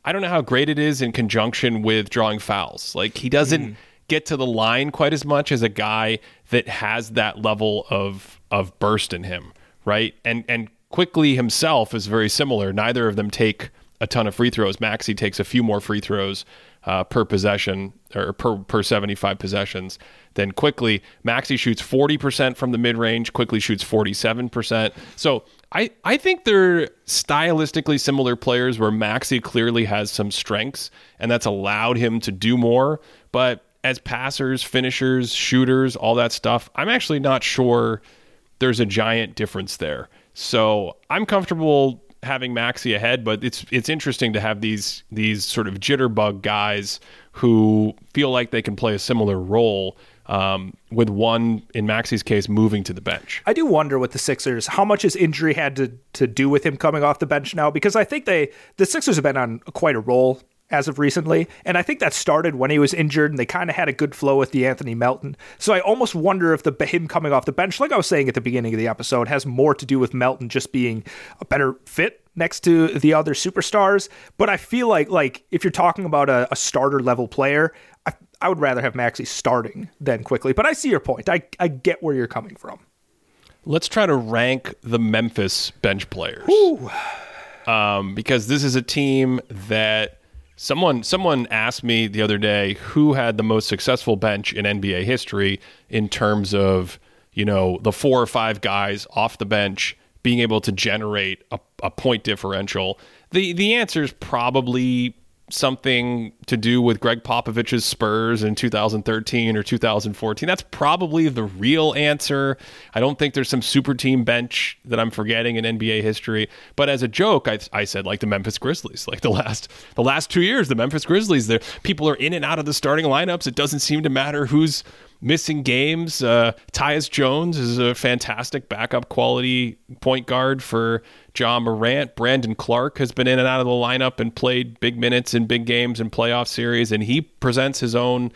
I don't know how great it is in conjunction with drawing fouls. Like, he doesn't get to the line quite as much as a guy that has that level of burst in him, right? And Quickley himself is very similar. Neither of them take a ton of free throws. Maxey takes a few more free throws per possession, or per 75 possessions than Quickley. Maxey shoots 40% from the mid-range. Quickley shoots 47%. So I think they're stylistically similar players where Maxey clearly has some strengths, and that's allowed him to do more. But as passers, finishers, shooters, all that stuff, I'm actually not sure there's a giant difference there. So I'm comfortable having Maxey ahead, but it's interesting to have these sort of jitterbug guys who feel like they can play a similar role, with one, in Maxey's case, moving to the bench. I do wonder with the Sixers, how much his injury had to do with him coming off the bench now, because I think the Sixers have been on quite a roll as of recently, and I think that started when he was injured, and they kind of had a good flow with the Anthony Melton. So I almost wonder if him coming off the bench, like I was saying at the beginning of the episode, has more to do with Melton just being a better fit next to the other superstars. But I feel like if you're talking about a starter level player, I would rather have Maxey starting than Quickley. But I see your point. I get where you're coming from. Let's try to rank the Memphis bench players, because this is a team that. Someone asked me the other day who had the most successful bench in NBA history in terms of, the 4 or 5 guys off the bench being able to generate a point differential. The answer is probably something to do with Greg Popovich's Spurs in 2013 or 2014. That's probably the real answer. I don't think there's some super team bench that I'm forgetting in NBA history. But as a joke, I said like the Memphis Grizzlies, like the last 2 years, the Memphis Grizzlies, there people are in and out of the starting lineups. It doesn't seem to matter who's missing games. Tyus Jones is a fantastic backup quality point guard for Ja Morant. Brandon Clark has been in and out of the lineup and played big minutes in big games and playoff series, and he presents his own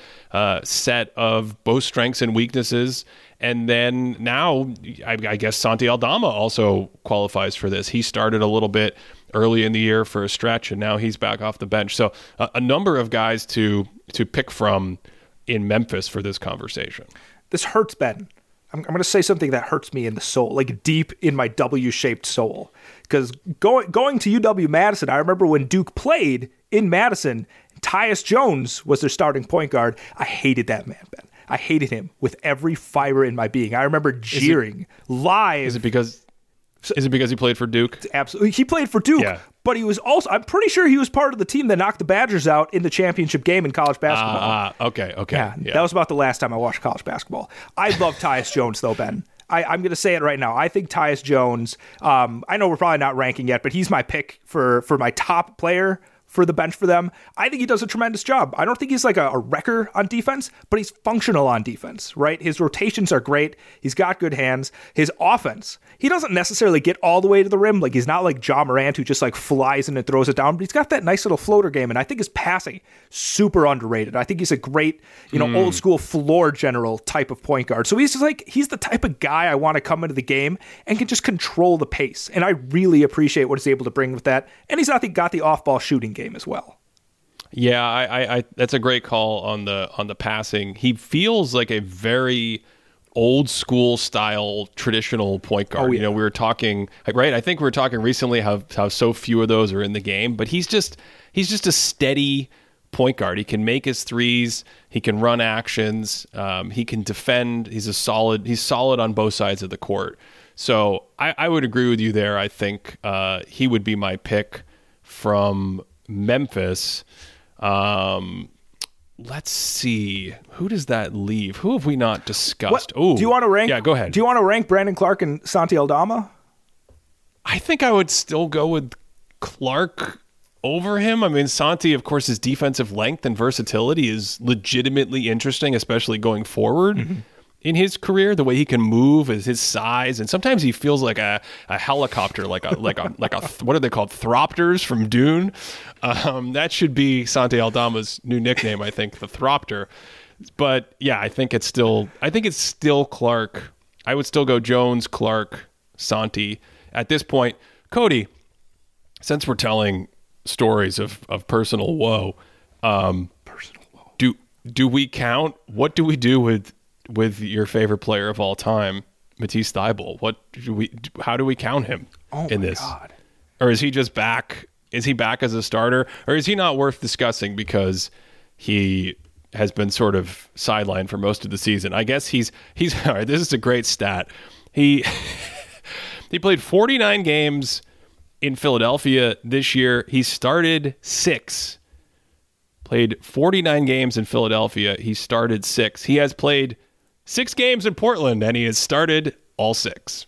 set of both strengths and weaknesses. And then now, I guess Santi Aldama also qualifies for this. He started a little bit early in the year for a stretch, and now he's back off the bench. So a number of guys to pick from in Memphis for this conversation. This hurts, Ben. I'm going to say something that hurts me in the soul, like deep in my W-shaped soul. Because going to UW-Madison, I remember when Duke played in Madison, Tyus Jones was their starting point guard. I hated that man, Ben. I hated him with every fiber in my being. I remember jeering live. Is it because he played for Duke? Absolutely. He played for Duke, yeah. But he was also, I'm pretty sure he was part of the team that knocked the Badgers out in the championship game in college basketball. Okay. Yeah. That was about the last time I watched college basketball. I love Tyus Jones, though, Ben. I'm going to say it right now. I think Tyus Jones, I know we're probably not ranking yet, but he's my pick for my top player for the bench for them. I think he does a tremendous job. I don't think he's like a wrecker on defense, but he's functional on defense, right? His rotations are great. He's got good hands. His offense, he doesn't necessarily get all the way to the rim. Like, he's not like Ja Morant who just like flies in and throws it down, but he's got that nice little floater game. And I think his passing, super underrated. I think he's a great, old school floor general type of point guard. So he's just like, he's the type of guy I want to come into the game and can just control the pace. And I really appreciate what he's able to bring with that. And he's got the off-ball shooting game as well. Yeah, I that's a great call on the passing. He feels like a very old school style traditional point guard. Oh, yeah. You know, we were talking, right? I think we were talking recently how so few of those are in the game, but he's just a steady point guard. He can make his threes. He can run actions. He can defend. He's solid on both sides of the court. So I would agree with you there. I think he would be my pick from Memphis. Let's see, who does that leave? Who have we not discussed? Oh, do you want to rank? Yeah, go ahead. Do you want to rank Brandon Clark and Santi Aldama? I think I would still go with Clark over him. I mean, Santi, of course, his defensive length and versatility is legitimately interesting, especially going forward. Mm-hmm. In his career, the way he can move is his size, and sometimes he feels like a helicopter, like a what are they called, Thropters from Dune? That should be Santi Aldama's new nickname, I think, the Thropter. But yeah, I think it's still Clark. I would still go Jones, Clark, Santi at this point. Cody, since we're telling stories of personal woe, do we count? What do we do with your favorite player of all time, Matisse Thybulle? How do we count him in this? God. Or is he just back? Is he back as a starter? Or is he not worth discussing because he has been sort of sidelined for most of the season? I guess he's all right. This is a great stat. He played 49 games in Philadelphia this year. He started 6. Played 49 games in Philadelphia. He started 6. He has played 6 games in Portland, and he has started all 6.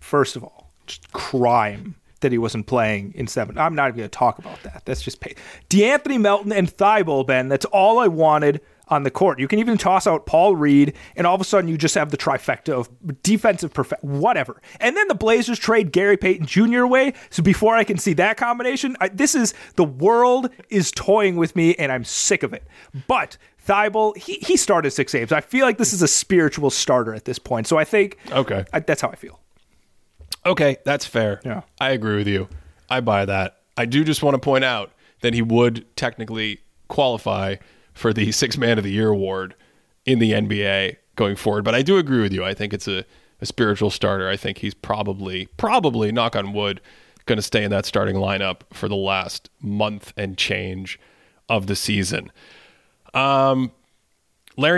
First of all, just crime that he wasn't playing in 7. I'm not even going to talk about that. That's just pain. DeAnthony Melton and Thybulle, Ben, that's all I wanted on the court. You can even toss out Paul Reed, and all of a sudden you just have the trifecta of defensive whatever. And then the Blazers trade Gary Payton Jr. away, so before I can see that combination, the world is toying with me, and I'm sick of it. But Thybulle, he started 6 games. I feel like this is a spiritual starter at this point. So I think that's how I feel. Okay, that's fair. Yeah, I agree with you. I buy that. I do just want to point out that he would technically qualify for the 6th Man of the Year award in the NBA going forward. But I do agree with you. I think it's a spiritual starter. I think he's probably, knock on wood, going to stay in that starting lineup for the last month and change of the season. Larry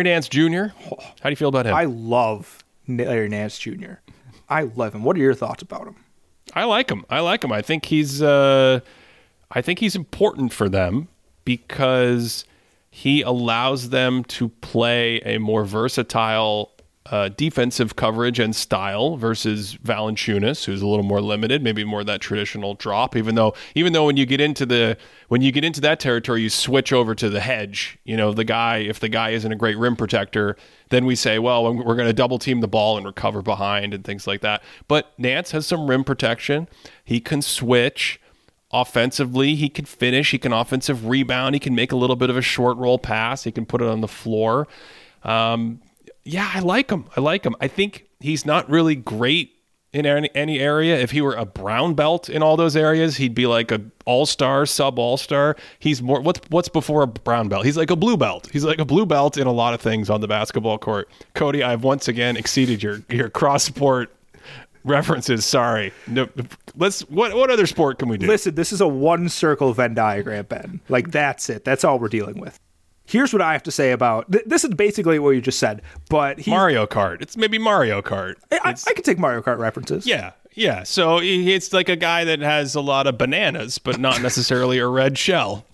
Nance Jr., how do you feel about him? I love Larry Nance Jr. I love him. What are your thoughts about him? I like him. I think he's I think he's important for them because he allows them to play a more versatile defensive coverage and style versus Valančiūnas, who's a little more limited, maybe more that traditional drop. Even though when you get into that territory, you switch over to the hedge. You know, the guy, if the guy isn't a great rim protector, then we say, well, we're going to double team the ball and recover behind and things like that. But Nance has some rim protection. He can switch. Offensively, he can finish. He can offensive rebound. He can make a little bit of a short roll pass. He can put it on the floor. Yeah, I like him. I think he's not really great in any area. If he were a brown belt in all those areas, he'd be like a all-star, sub-all-star. He's more what's before a brown belt? He's like a blue belt. He's like a blue belt in a lot of things on the basketball court. Cody, I've once again exceeded your cross-sport references. Sorry. No, let's. What other sport can we do? Listen, this is a one-circle Venn diagram, Ben. Like, that's it. That's all we're dealing with. Here's what I have to say about this is basically what you just said, but Mario Kart. It's maybe Mario Kart. I can take Mario Kart references. Yeah. So it's like a guy that has a lot of bananas, but not necessarily a red shell.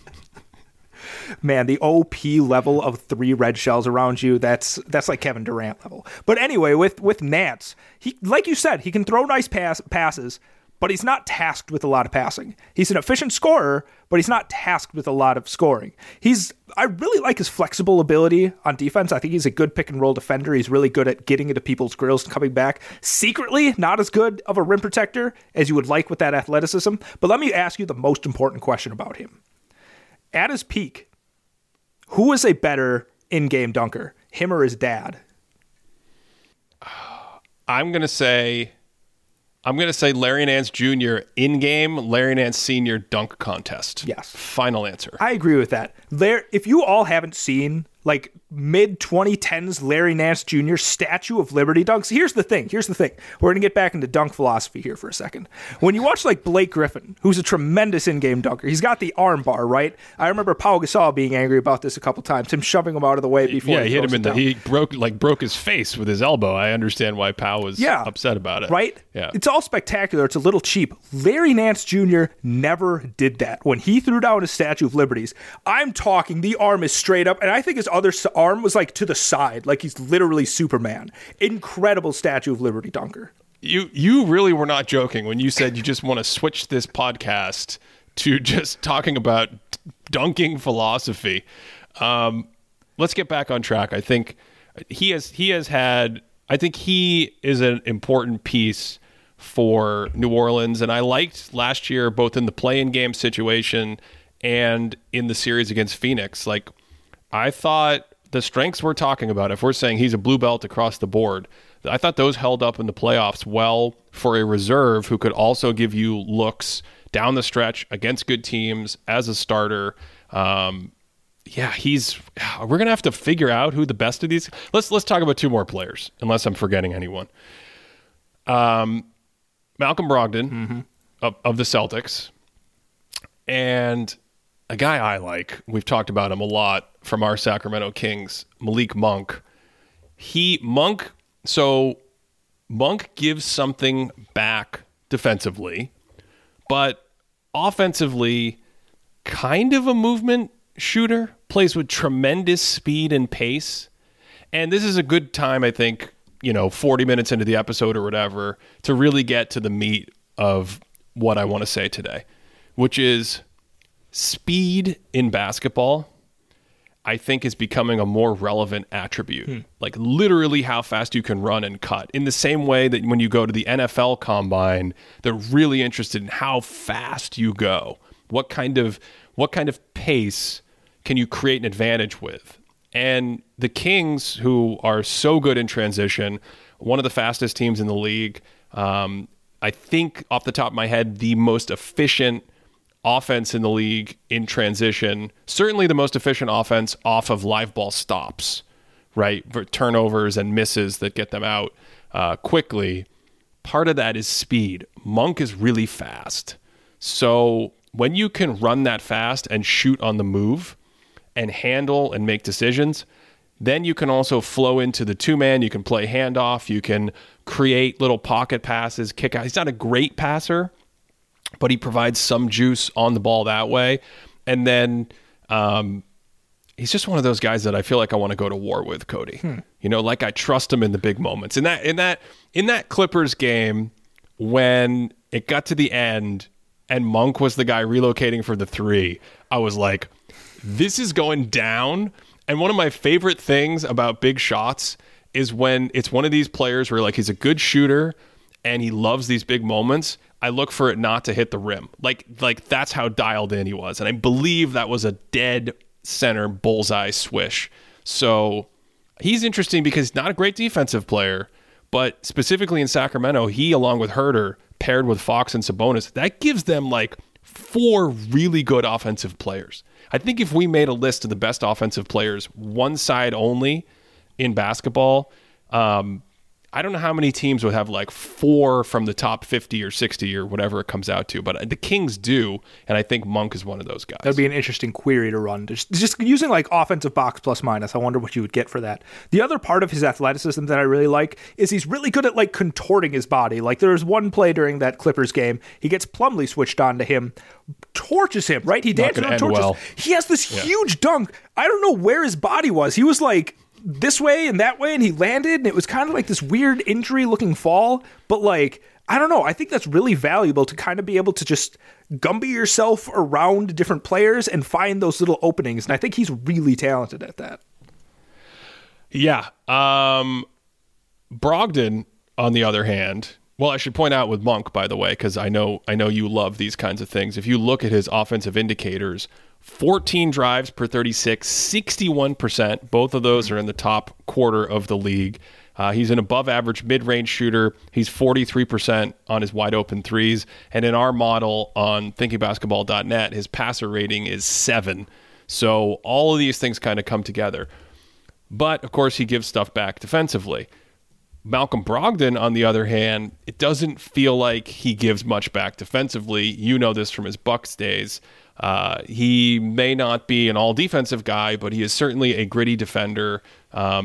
Man, the OP level of 3 red shells around you, that's like Kevin Durant level. But anyway, with Nance, he, like you said, he can throw nice passes, but he's not tasked with a lot of passing. He's an efficient scorer, but he's not tasked with a lot of scoring. I really like his flexible ability on defense. I think he's a good pick-and-roll defender. He's really good at getting into people's grills and coming back. Secretly, not as good of a rim protector as you would like with that athleticism. But let me ask you the most important question about him. At his peak, who is a better in-game dunker, him or his dad? I'm going to say Larry Nance Jr. in-game, Larry Nance Sr. dunk contest. Yes. Final answer. I agree with that. If you all haven't seen, like, mid-2010s Larry Nance Jr. Statue of Liberty dunks, here's the thing. We're going to get back into dunk philosophy here for a second. When you watch, like, Blake Griffin, who's a tremendous in-game dunker, he's got the arm bar, right? I remember Pau Gasol being angry about this a couple times, him shoving him out of the way before he hit him in the down. He broke his face with his elbow. I understand why Pau was upset about it. Right? Yeah. It's all spectacular. It's a little cheap. Larry Nance Jr. never did that. When he threw down his Statue of Liberties, I'm talking the arm is straight up, and I think his other arm was like to the side, like he's literally Superman. Incredible Statue of Liberty dunker. You really were not joking when you said you just want to switch this podcast to just talking about dunking philosophy. Let's get back on track. I think he is an important piece for New Orleans, and I liked last year both in the play-in game situation and in the series against Phoenix. Like, I thought the strengths we're talking about, if we're saying he's a blue belt across the board, I thought those held up in the playoffs well for a reserve who could also give you looks down the stretch against good teams as a starter. We're going to have to figure out who the best of these. Let's talk about two more players, unless I'm forgetting anyone. Malcolm Brogdon of the Celtics, and a guy I like, we've talked about him a lot from our Sacramento Kings, Malik Monk. Monk gives something back defensively, but offensively, kind of a movement shooter, plays with tremendous speed and pace. And this is a good time, I think, 40 minutes into the episode or whatever, to really get to the meat of what I want to say today, which is speed in basketball, I think, is becoming a more relevant attribute. Like, literally how fast you can run and cut. In the same way that when you go to the NFL combine, they're really interested in how fast you go. What kind of pace can you create an advantage with? And the Kings, who are so good in transition, one of the fastest teams in the league, I think off the top of my head, the most efficient offense in the league in transition, certainly the most efficient offense off of live ball stops, right? For turnovers and misses that get them out quickly. Part of that is speed. Monk is really fast. So when you can run that fast and shoot on the move and handle and make decisions, then you can also flow into the two-man. You can play handoff. You can create little pocket passes, kick out. He's not a great passer, but he provides some juice on the ball that way. And then he's just one of those guys that I feel like I want to go to war with, Cody. You know, like I trust him in the big moments. In that Clippers game, when it got to the end and Monk was the guy relocating for the three, I was like, this is going down. And one of my favorite things about big shots is when it's one of these players where, like, he's a good shooter and he loves these big moments. I look for it not to hit the rim. Like that's how dialed in he was. And I believe that was a dead center bullseye swish. So he's interesting because he's not a great defensive player, but specifically in Sacramento, he, along with Herter, paired with Fox and Sabonis, that gives them like four really good offensive players. I think if we made a list of the best offensive players, one side only in basketball, I don't know how many teams would have like four from the top 50 or 60 or whatever it comes out to, but the Kings do, and I think Monk is one of those guys. That'd be an interesting query to run. Just using like offensive box plus minus, I wonder what you would get for that. The other part of his athleticism that I really like is he's really good at like contorting his body. Like there was one play during that Clippers game, he gets Plumlee switched on to him, torches him, right? He dances on torches. Well. He has this huge dunk. I don't know where his body was. He was like this way and that way, and he landed, and it was kind of like this weird injury looking fall, but like I don't know, I think that's really valuable to kind of be able to just Gumby yourself around different players and find those little openings, and I think he's really talented at that. Brogdon, on the other hand, well, I should point out with Monk, by the way, because I know you love these kinds of things. If you look at his offensive indicators, 14 drives per 36, 61%. Both of those are in the top quarter of the league. He's an above-average mid-range shooter. He's 43% on his wide-open threes. And in our model on thinkingbasketball.net, his passer rating is 7. So all of these things kind of come together. But, of course, he gives stuff back defensively. Malcolm Brogdon, on the other hand, it doesn't feel like he gives much back defensively. You know this from his Bucks days. He may not be an all-defensive guy, but he is certainly a gritty defender.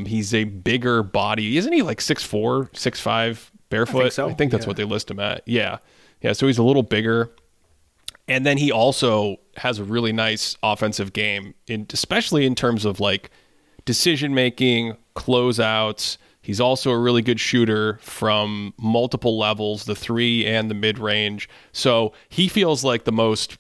He's a bigger body. Isn't he like 6'4", 6'5", barefoot? I think that's what they list him at. Yeah, so he's a little bigger. And then he also has a really nice offensive game, especially in terms of like decision-making, closeouts. He's also a really good shooter from multiple levels, the three and the mid-range. So he feels like the most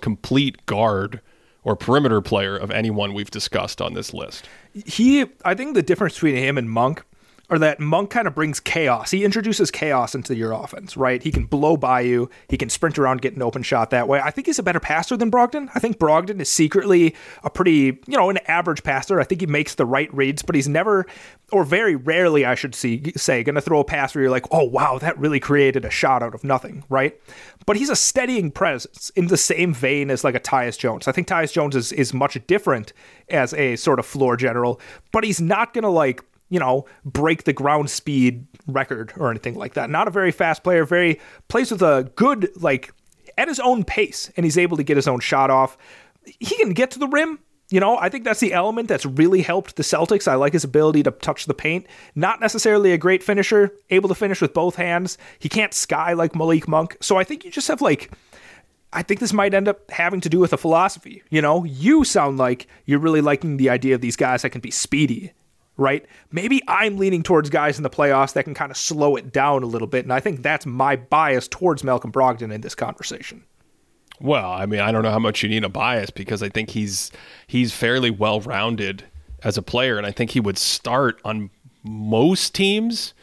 complete guard or perimeter player of anyone we've discussed on this list. I think the difference between him and Monk are that Monk kind of brings chaos. He introduces chaos into your offense, right? He can blow by you. He can sprint around, get an open shot that way. I think he's a better passer than Brogdon. I think Brogdon is secretly a pretty, an average passer. I think he makes the right reads, but he's never, or very rarely, I should say, going to throw a pass where you're like, oh, wow, that really created a shot out of nothing, right? But he's a steadying presence in the same vein as like a Tyus Jones. I think Tyus Jones is much different as a sort of floor general, but he's not going to like, break the ground speed record or anything like that. Not a very fast player, plays with a good, like, at his own pace, and he's able to get his own shot off. He can get to the rim. I think that's the element that's really helped the Celtics. I like his ability to touch the paint. Not necessarily a great finisher, able to finish with both hands. He can't sky like Malik Monk. So I think you just have like, I think this might end up having to do with a philosophy. You sound like you're really liking the idea of these guys that can be speedy, right? Maybe I'm leaning towards guys in the playoffs that can kind of slow it down a little bit. And I think that's my bias towards Malcolm Brogdon in this conversation. Well, I mean, I don't know how much you need a bias because I think he's fairly well-rounded as a player, and I think he would start on most teams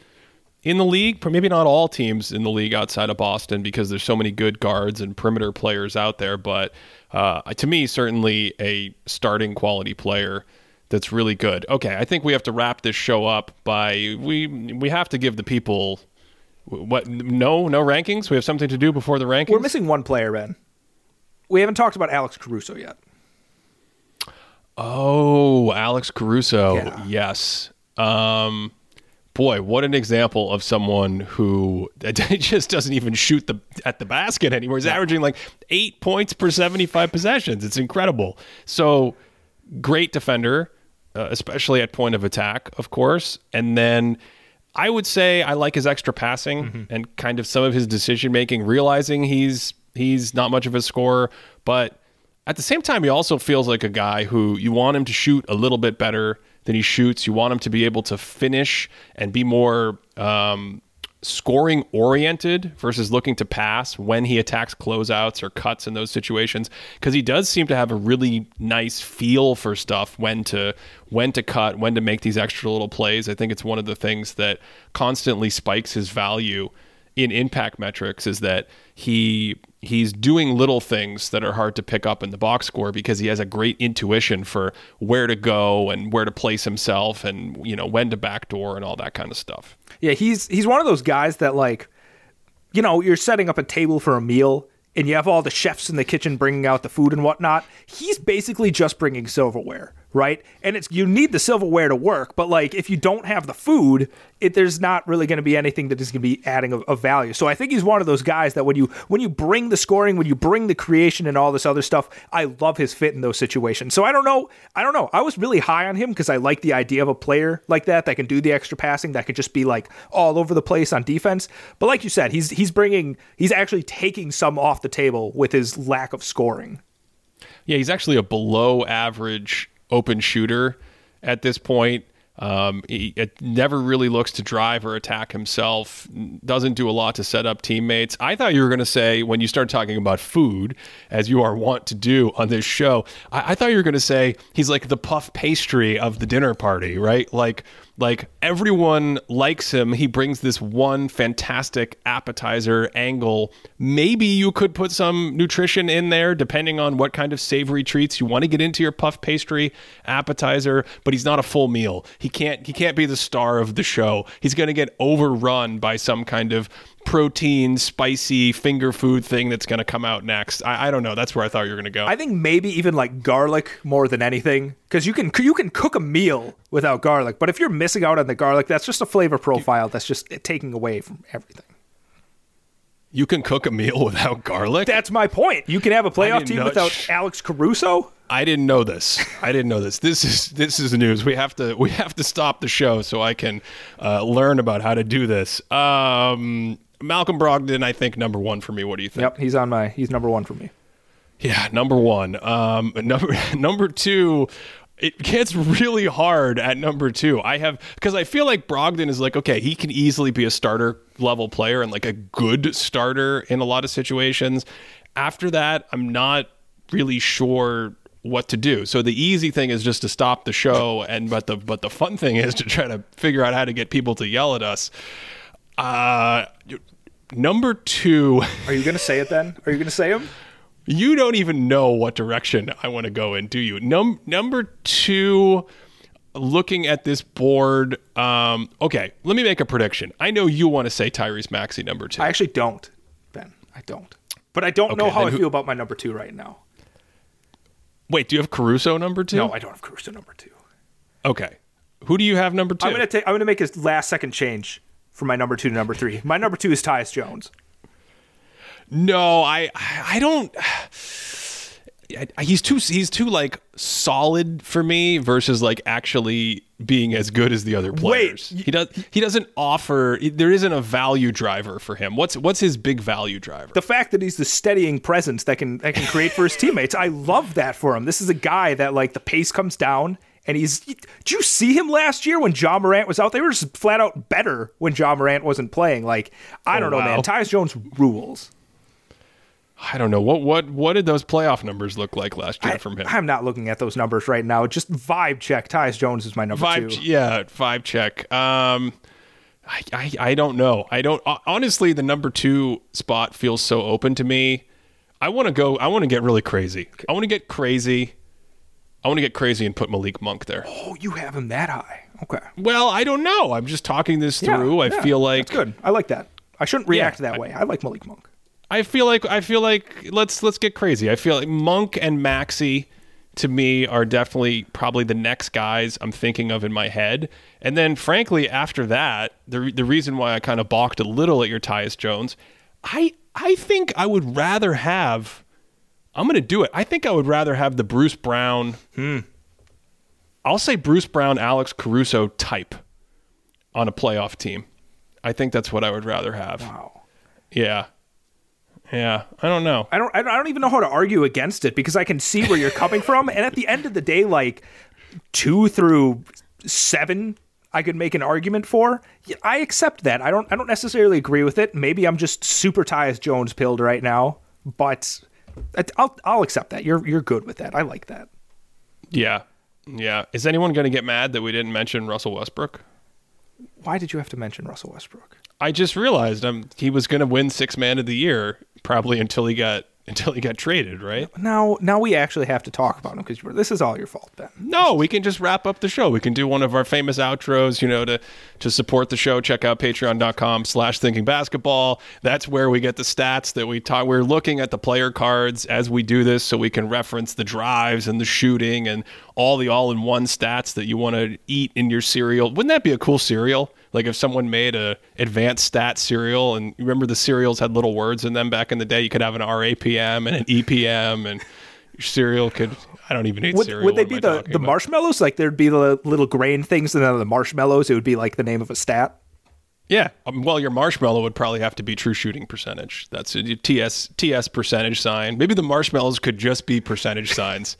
in the league, but maybe not all teams in the league outside of Boston because there's so many good guards and perimeter players out there. But to me, certainly a starting quality player that's really good. Okay, I think we have to wrap this show up by we have to give the people what no rankings. We have something to do before the rankings. We're missing one player, Ben. We haven't talked about Alex Caruso yet. Oh, Alex Caruso. Yeah. Yes. Boy, what an example of someone who just doesn't even shoot at the basket anymore. He's averaging like 8 points per 75 possessions. It's incredible. So, great defender, especially at point of attack, of course. And then I would say I like his extra passing and kind of some of his decision making, realizing he's not much of a scorer, but at the same time, he also feels like a guy who you want him to shoot a little bit better than he shoots. You want him to be able to finish and be more scoring oriented versus looking to pass when he attacks closeouts or cuts in those situations, because he does seem to have a really nice feel for stuff, when to cut, when to make these extra little plays. I think it's one of the things that constantly spikes his value in impact metrics, is that he's doing little things that are hard to pick up in the box score, because he has a great intuition for where to go and where to place himself, and when to backdoor and all that kind of stuff. Yeah, he's one of those guys that, like, you're setting up a table for a meal and you have all the chefs in the kitchen bringing out the food and whatnot. He's basically just bringing silverware, right? And you need the silverware to work, but like if you don't have the food, there's not really going to be anything that is going to be adding of value. So I think he's one of those guys that when you bring the scoring, when you bring the creation and all this other stuff, I love his fit in those situations. So I don't know. I was really high on him because I like the idea of a player like that can do the extra passing, that could just be like all over the place on defense. But like you said, he's actually taking some off the table with his lack of scoring. Yeah, he's actually a below average open shooter at this point. He never really looks to drive or attack himself, doesn't do a lot to set up teammates. I thought you were going to say, when you start talking about food, as you are wont to do on this show, I thought you were going to say he's like the puff pastry of the dinner party, right? Like everyone likes him. He brings this one fantastic appetizer angle. Maybe you could put some nutrition in there, depending on what kind of savory treats you want to get into your puff pastry appetizer, but he's not a full meal. He can't be the star of the show. He's going to get overrun by some kind of protein, spicy finger food thing that's going to come out next. I don't know. That's where I thought you were going to go. I think maybe even like garlic more than anything, because you can cook a meal without garlic, but if you're missing out on the garlic, that's just a flavor profile that's just taking away from everything. You can cook a meal without garlic? That's my point. You can have a playoff team without Alex Caruso? I didn't know this. This is news. We have to stop the show so I can learn about how to do this. Malcolm Brogdon, I think, number one for me. What do you think? Yep, he's number one for me. Yeah, number one. Number two, it gets really hard at number two. Because I feel like Brogdon is like, okay, he can easily be a starter level player and like a good starter in a lot of situations. After that, I'm not really sure what to do. So the easy thing is just to stop the show, but the fun thing is to try to figure out how to get people to yell at us. Number two. Are you going to say it then? Are you going to say him? You don't even know what direction I want to go in, do you? Number two, looking at this board, okay, let me make a prediction. I know you want to say Tyrese Maxey number two. I actually don't, Ben. I don't. But I don't know how I feel about my number two right now. Wait, do you have Caruso number two? No, I don't have Caruso number two. Okay. Who do you have number two? I'm going to make his last second change from my number two to number three. My number two is Tyus Jones. No, I don't. He's too like solid for me versus like actually being as good as the other players. Wait, he doesn't offer. There isn't a value driver for him. What's his big value driver? The fact that he's the steadying presence that can create for his teammates. I love that for him. This is a guy that like the pace comes down. And did you see him last year when Ja Morant was out? They were just flat out better when Ja Morant wasn't playing. Like, I don't know, man. Tyus Jones rules. I don't know. What did those playoff numbers look like last year from him? I'm not looking at those numbers right now. Just vibe check. Tyus Jones is my number two. Yeah, vibe check. I don't know. Honestly, the number two spot feels so open to me. I want to get really crazy. I want to get crazy and put Malik Monk there. Oh, you have him that high. Okay. Well, I don't know. I'm just talking this through. Yeah, I feel like that's good. I like that. I shouldn't react that way. I like Malik Monk. I feel like let's get crazy. I feel like Monk and Maxey to me are definitely probably the next guys I'm thinking of in my head. And then frankly, after that, the reason why I kind of balked a little at your Tyus Jones, I think I would rather have. I'm going to do it. I think I would rather have the Bruce Brown. I'll say Bruce Brown, Alex Caruso type. on a playoff team. I think that's what I would rather have. Wow. Yeah. Yeah, I don't know. I don't even know how to argue against it because I can see where you're coming from. And at the end of the day, like 2 through 7, I could make an argument for. I accept that. I don't necessarily agree with it. Maybe I'm just super Tyus Jones pilled right now, but I'll accept that. You're good with that. I like that. Yeah, yeah. Is anyone going to get mad that we didn't mention Russell Westbrook? Why did you have to mention Russell Westbrook? I just realized he was going to win Sixth Man of the Year probably until he got traded, right? Now we actually have to talk about him because this is all your fault, Ben. No, we can just wrap up the show. We can do one of our famous outros, to support the show. Check out patreon.com/thinkingbasketball. That's where we get the stats that we talk. We're looking at the player cards as we do this so we can reference the drives and the shooting and all the all-in-one stats that you want to eat in your cereal. Wouldn't that be a cool cereal? Like if someone made a advanced stat cereal, and you remember the cereals had little words in them back in the day, you could have an RAPM and an EPM, and your cereal could... I don't even eat cereal. Would they be the marshmallows? Like there'd be the little grain things, and then the marshmallows, it would be like the name of a stat? Yeah. Well, your marshmallow would probably have to be true shooting percentage. That's a TS percentage sign. Maybe the marshmallows could just be percentage signs.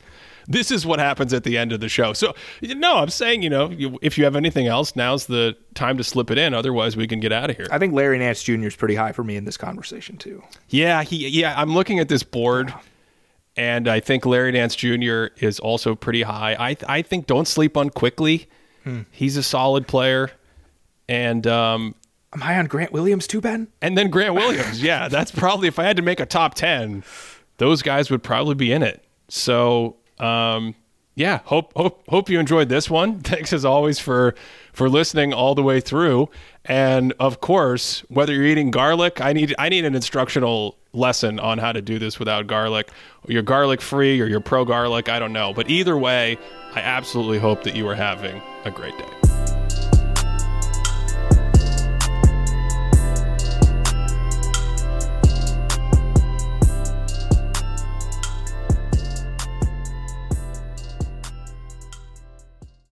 This is what happens at the end of the show. So, no, I'm saying, if you have anything else, now's the time to slip it in. Otherwise, we can get out of here. I think Larry Nance Jr. is pretty high for me in this conversation, too. Yeah, I'm looking at this board, and I think Larry Nance Jr. is also pretty high. I think don't sleep on Quickley. He's a solid player. And... I'm high on Grant Williams, too, Ben? And then Grant Williams, yeah. That's probably, if I had to make a top 10, those guys would probably be in it. So... yeah, hope you enjoyed this one. Thanks as always for listening all the way through. And of course, whether you're eating garlic, I need an instructional lesson on how to do this without garlic. Or you're garlic free or you're pro garlic, I don't know. But either way, I absolutely hope that you are having a great day.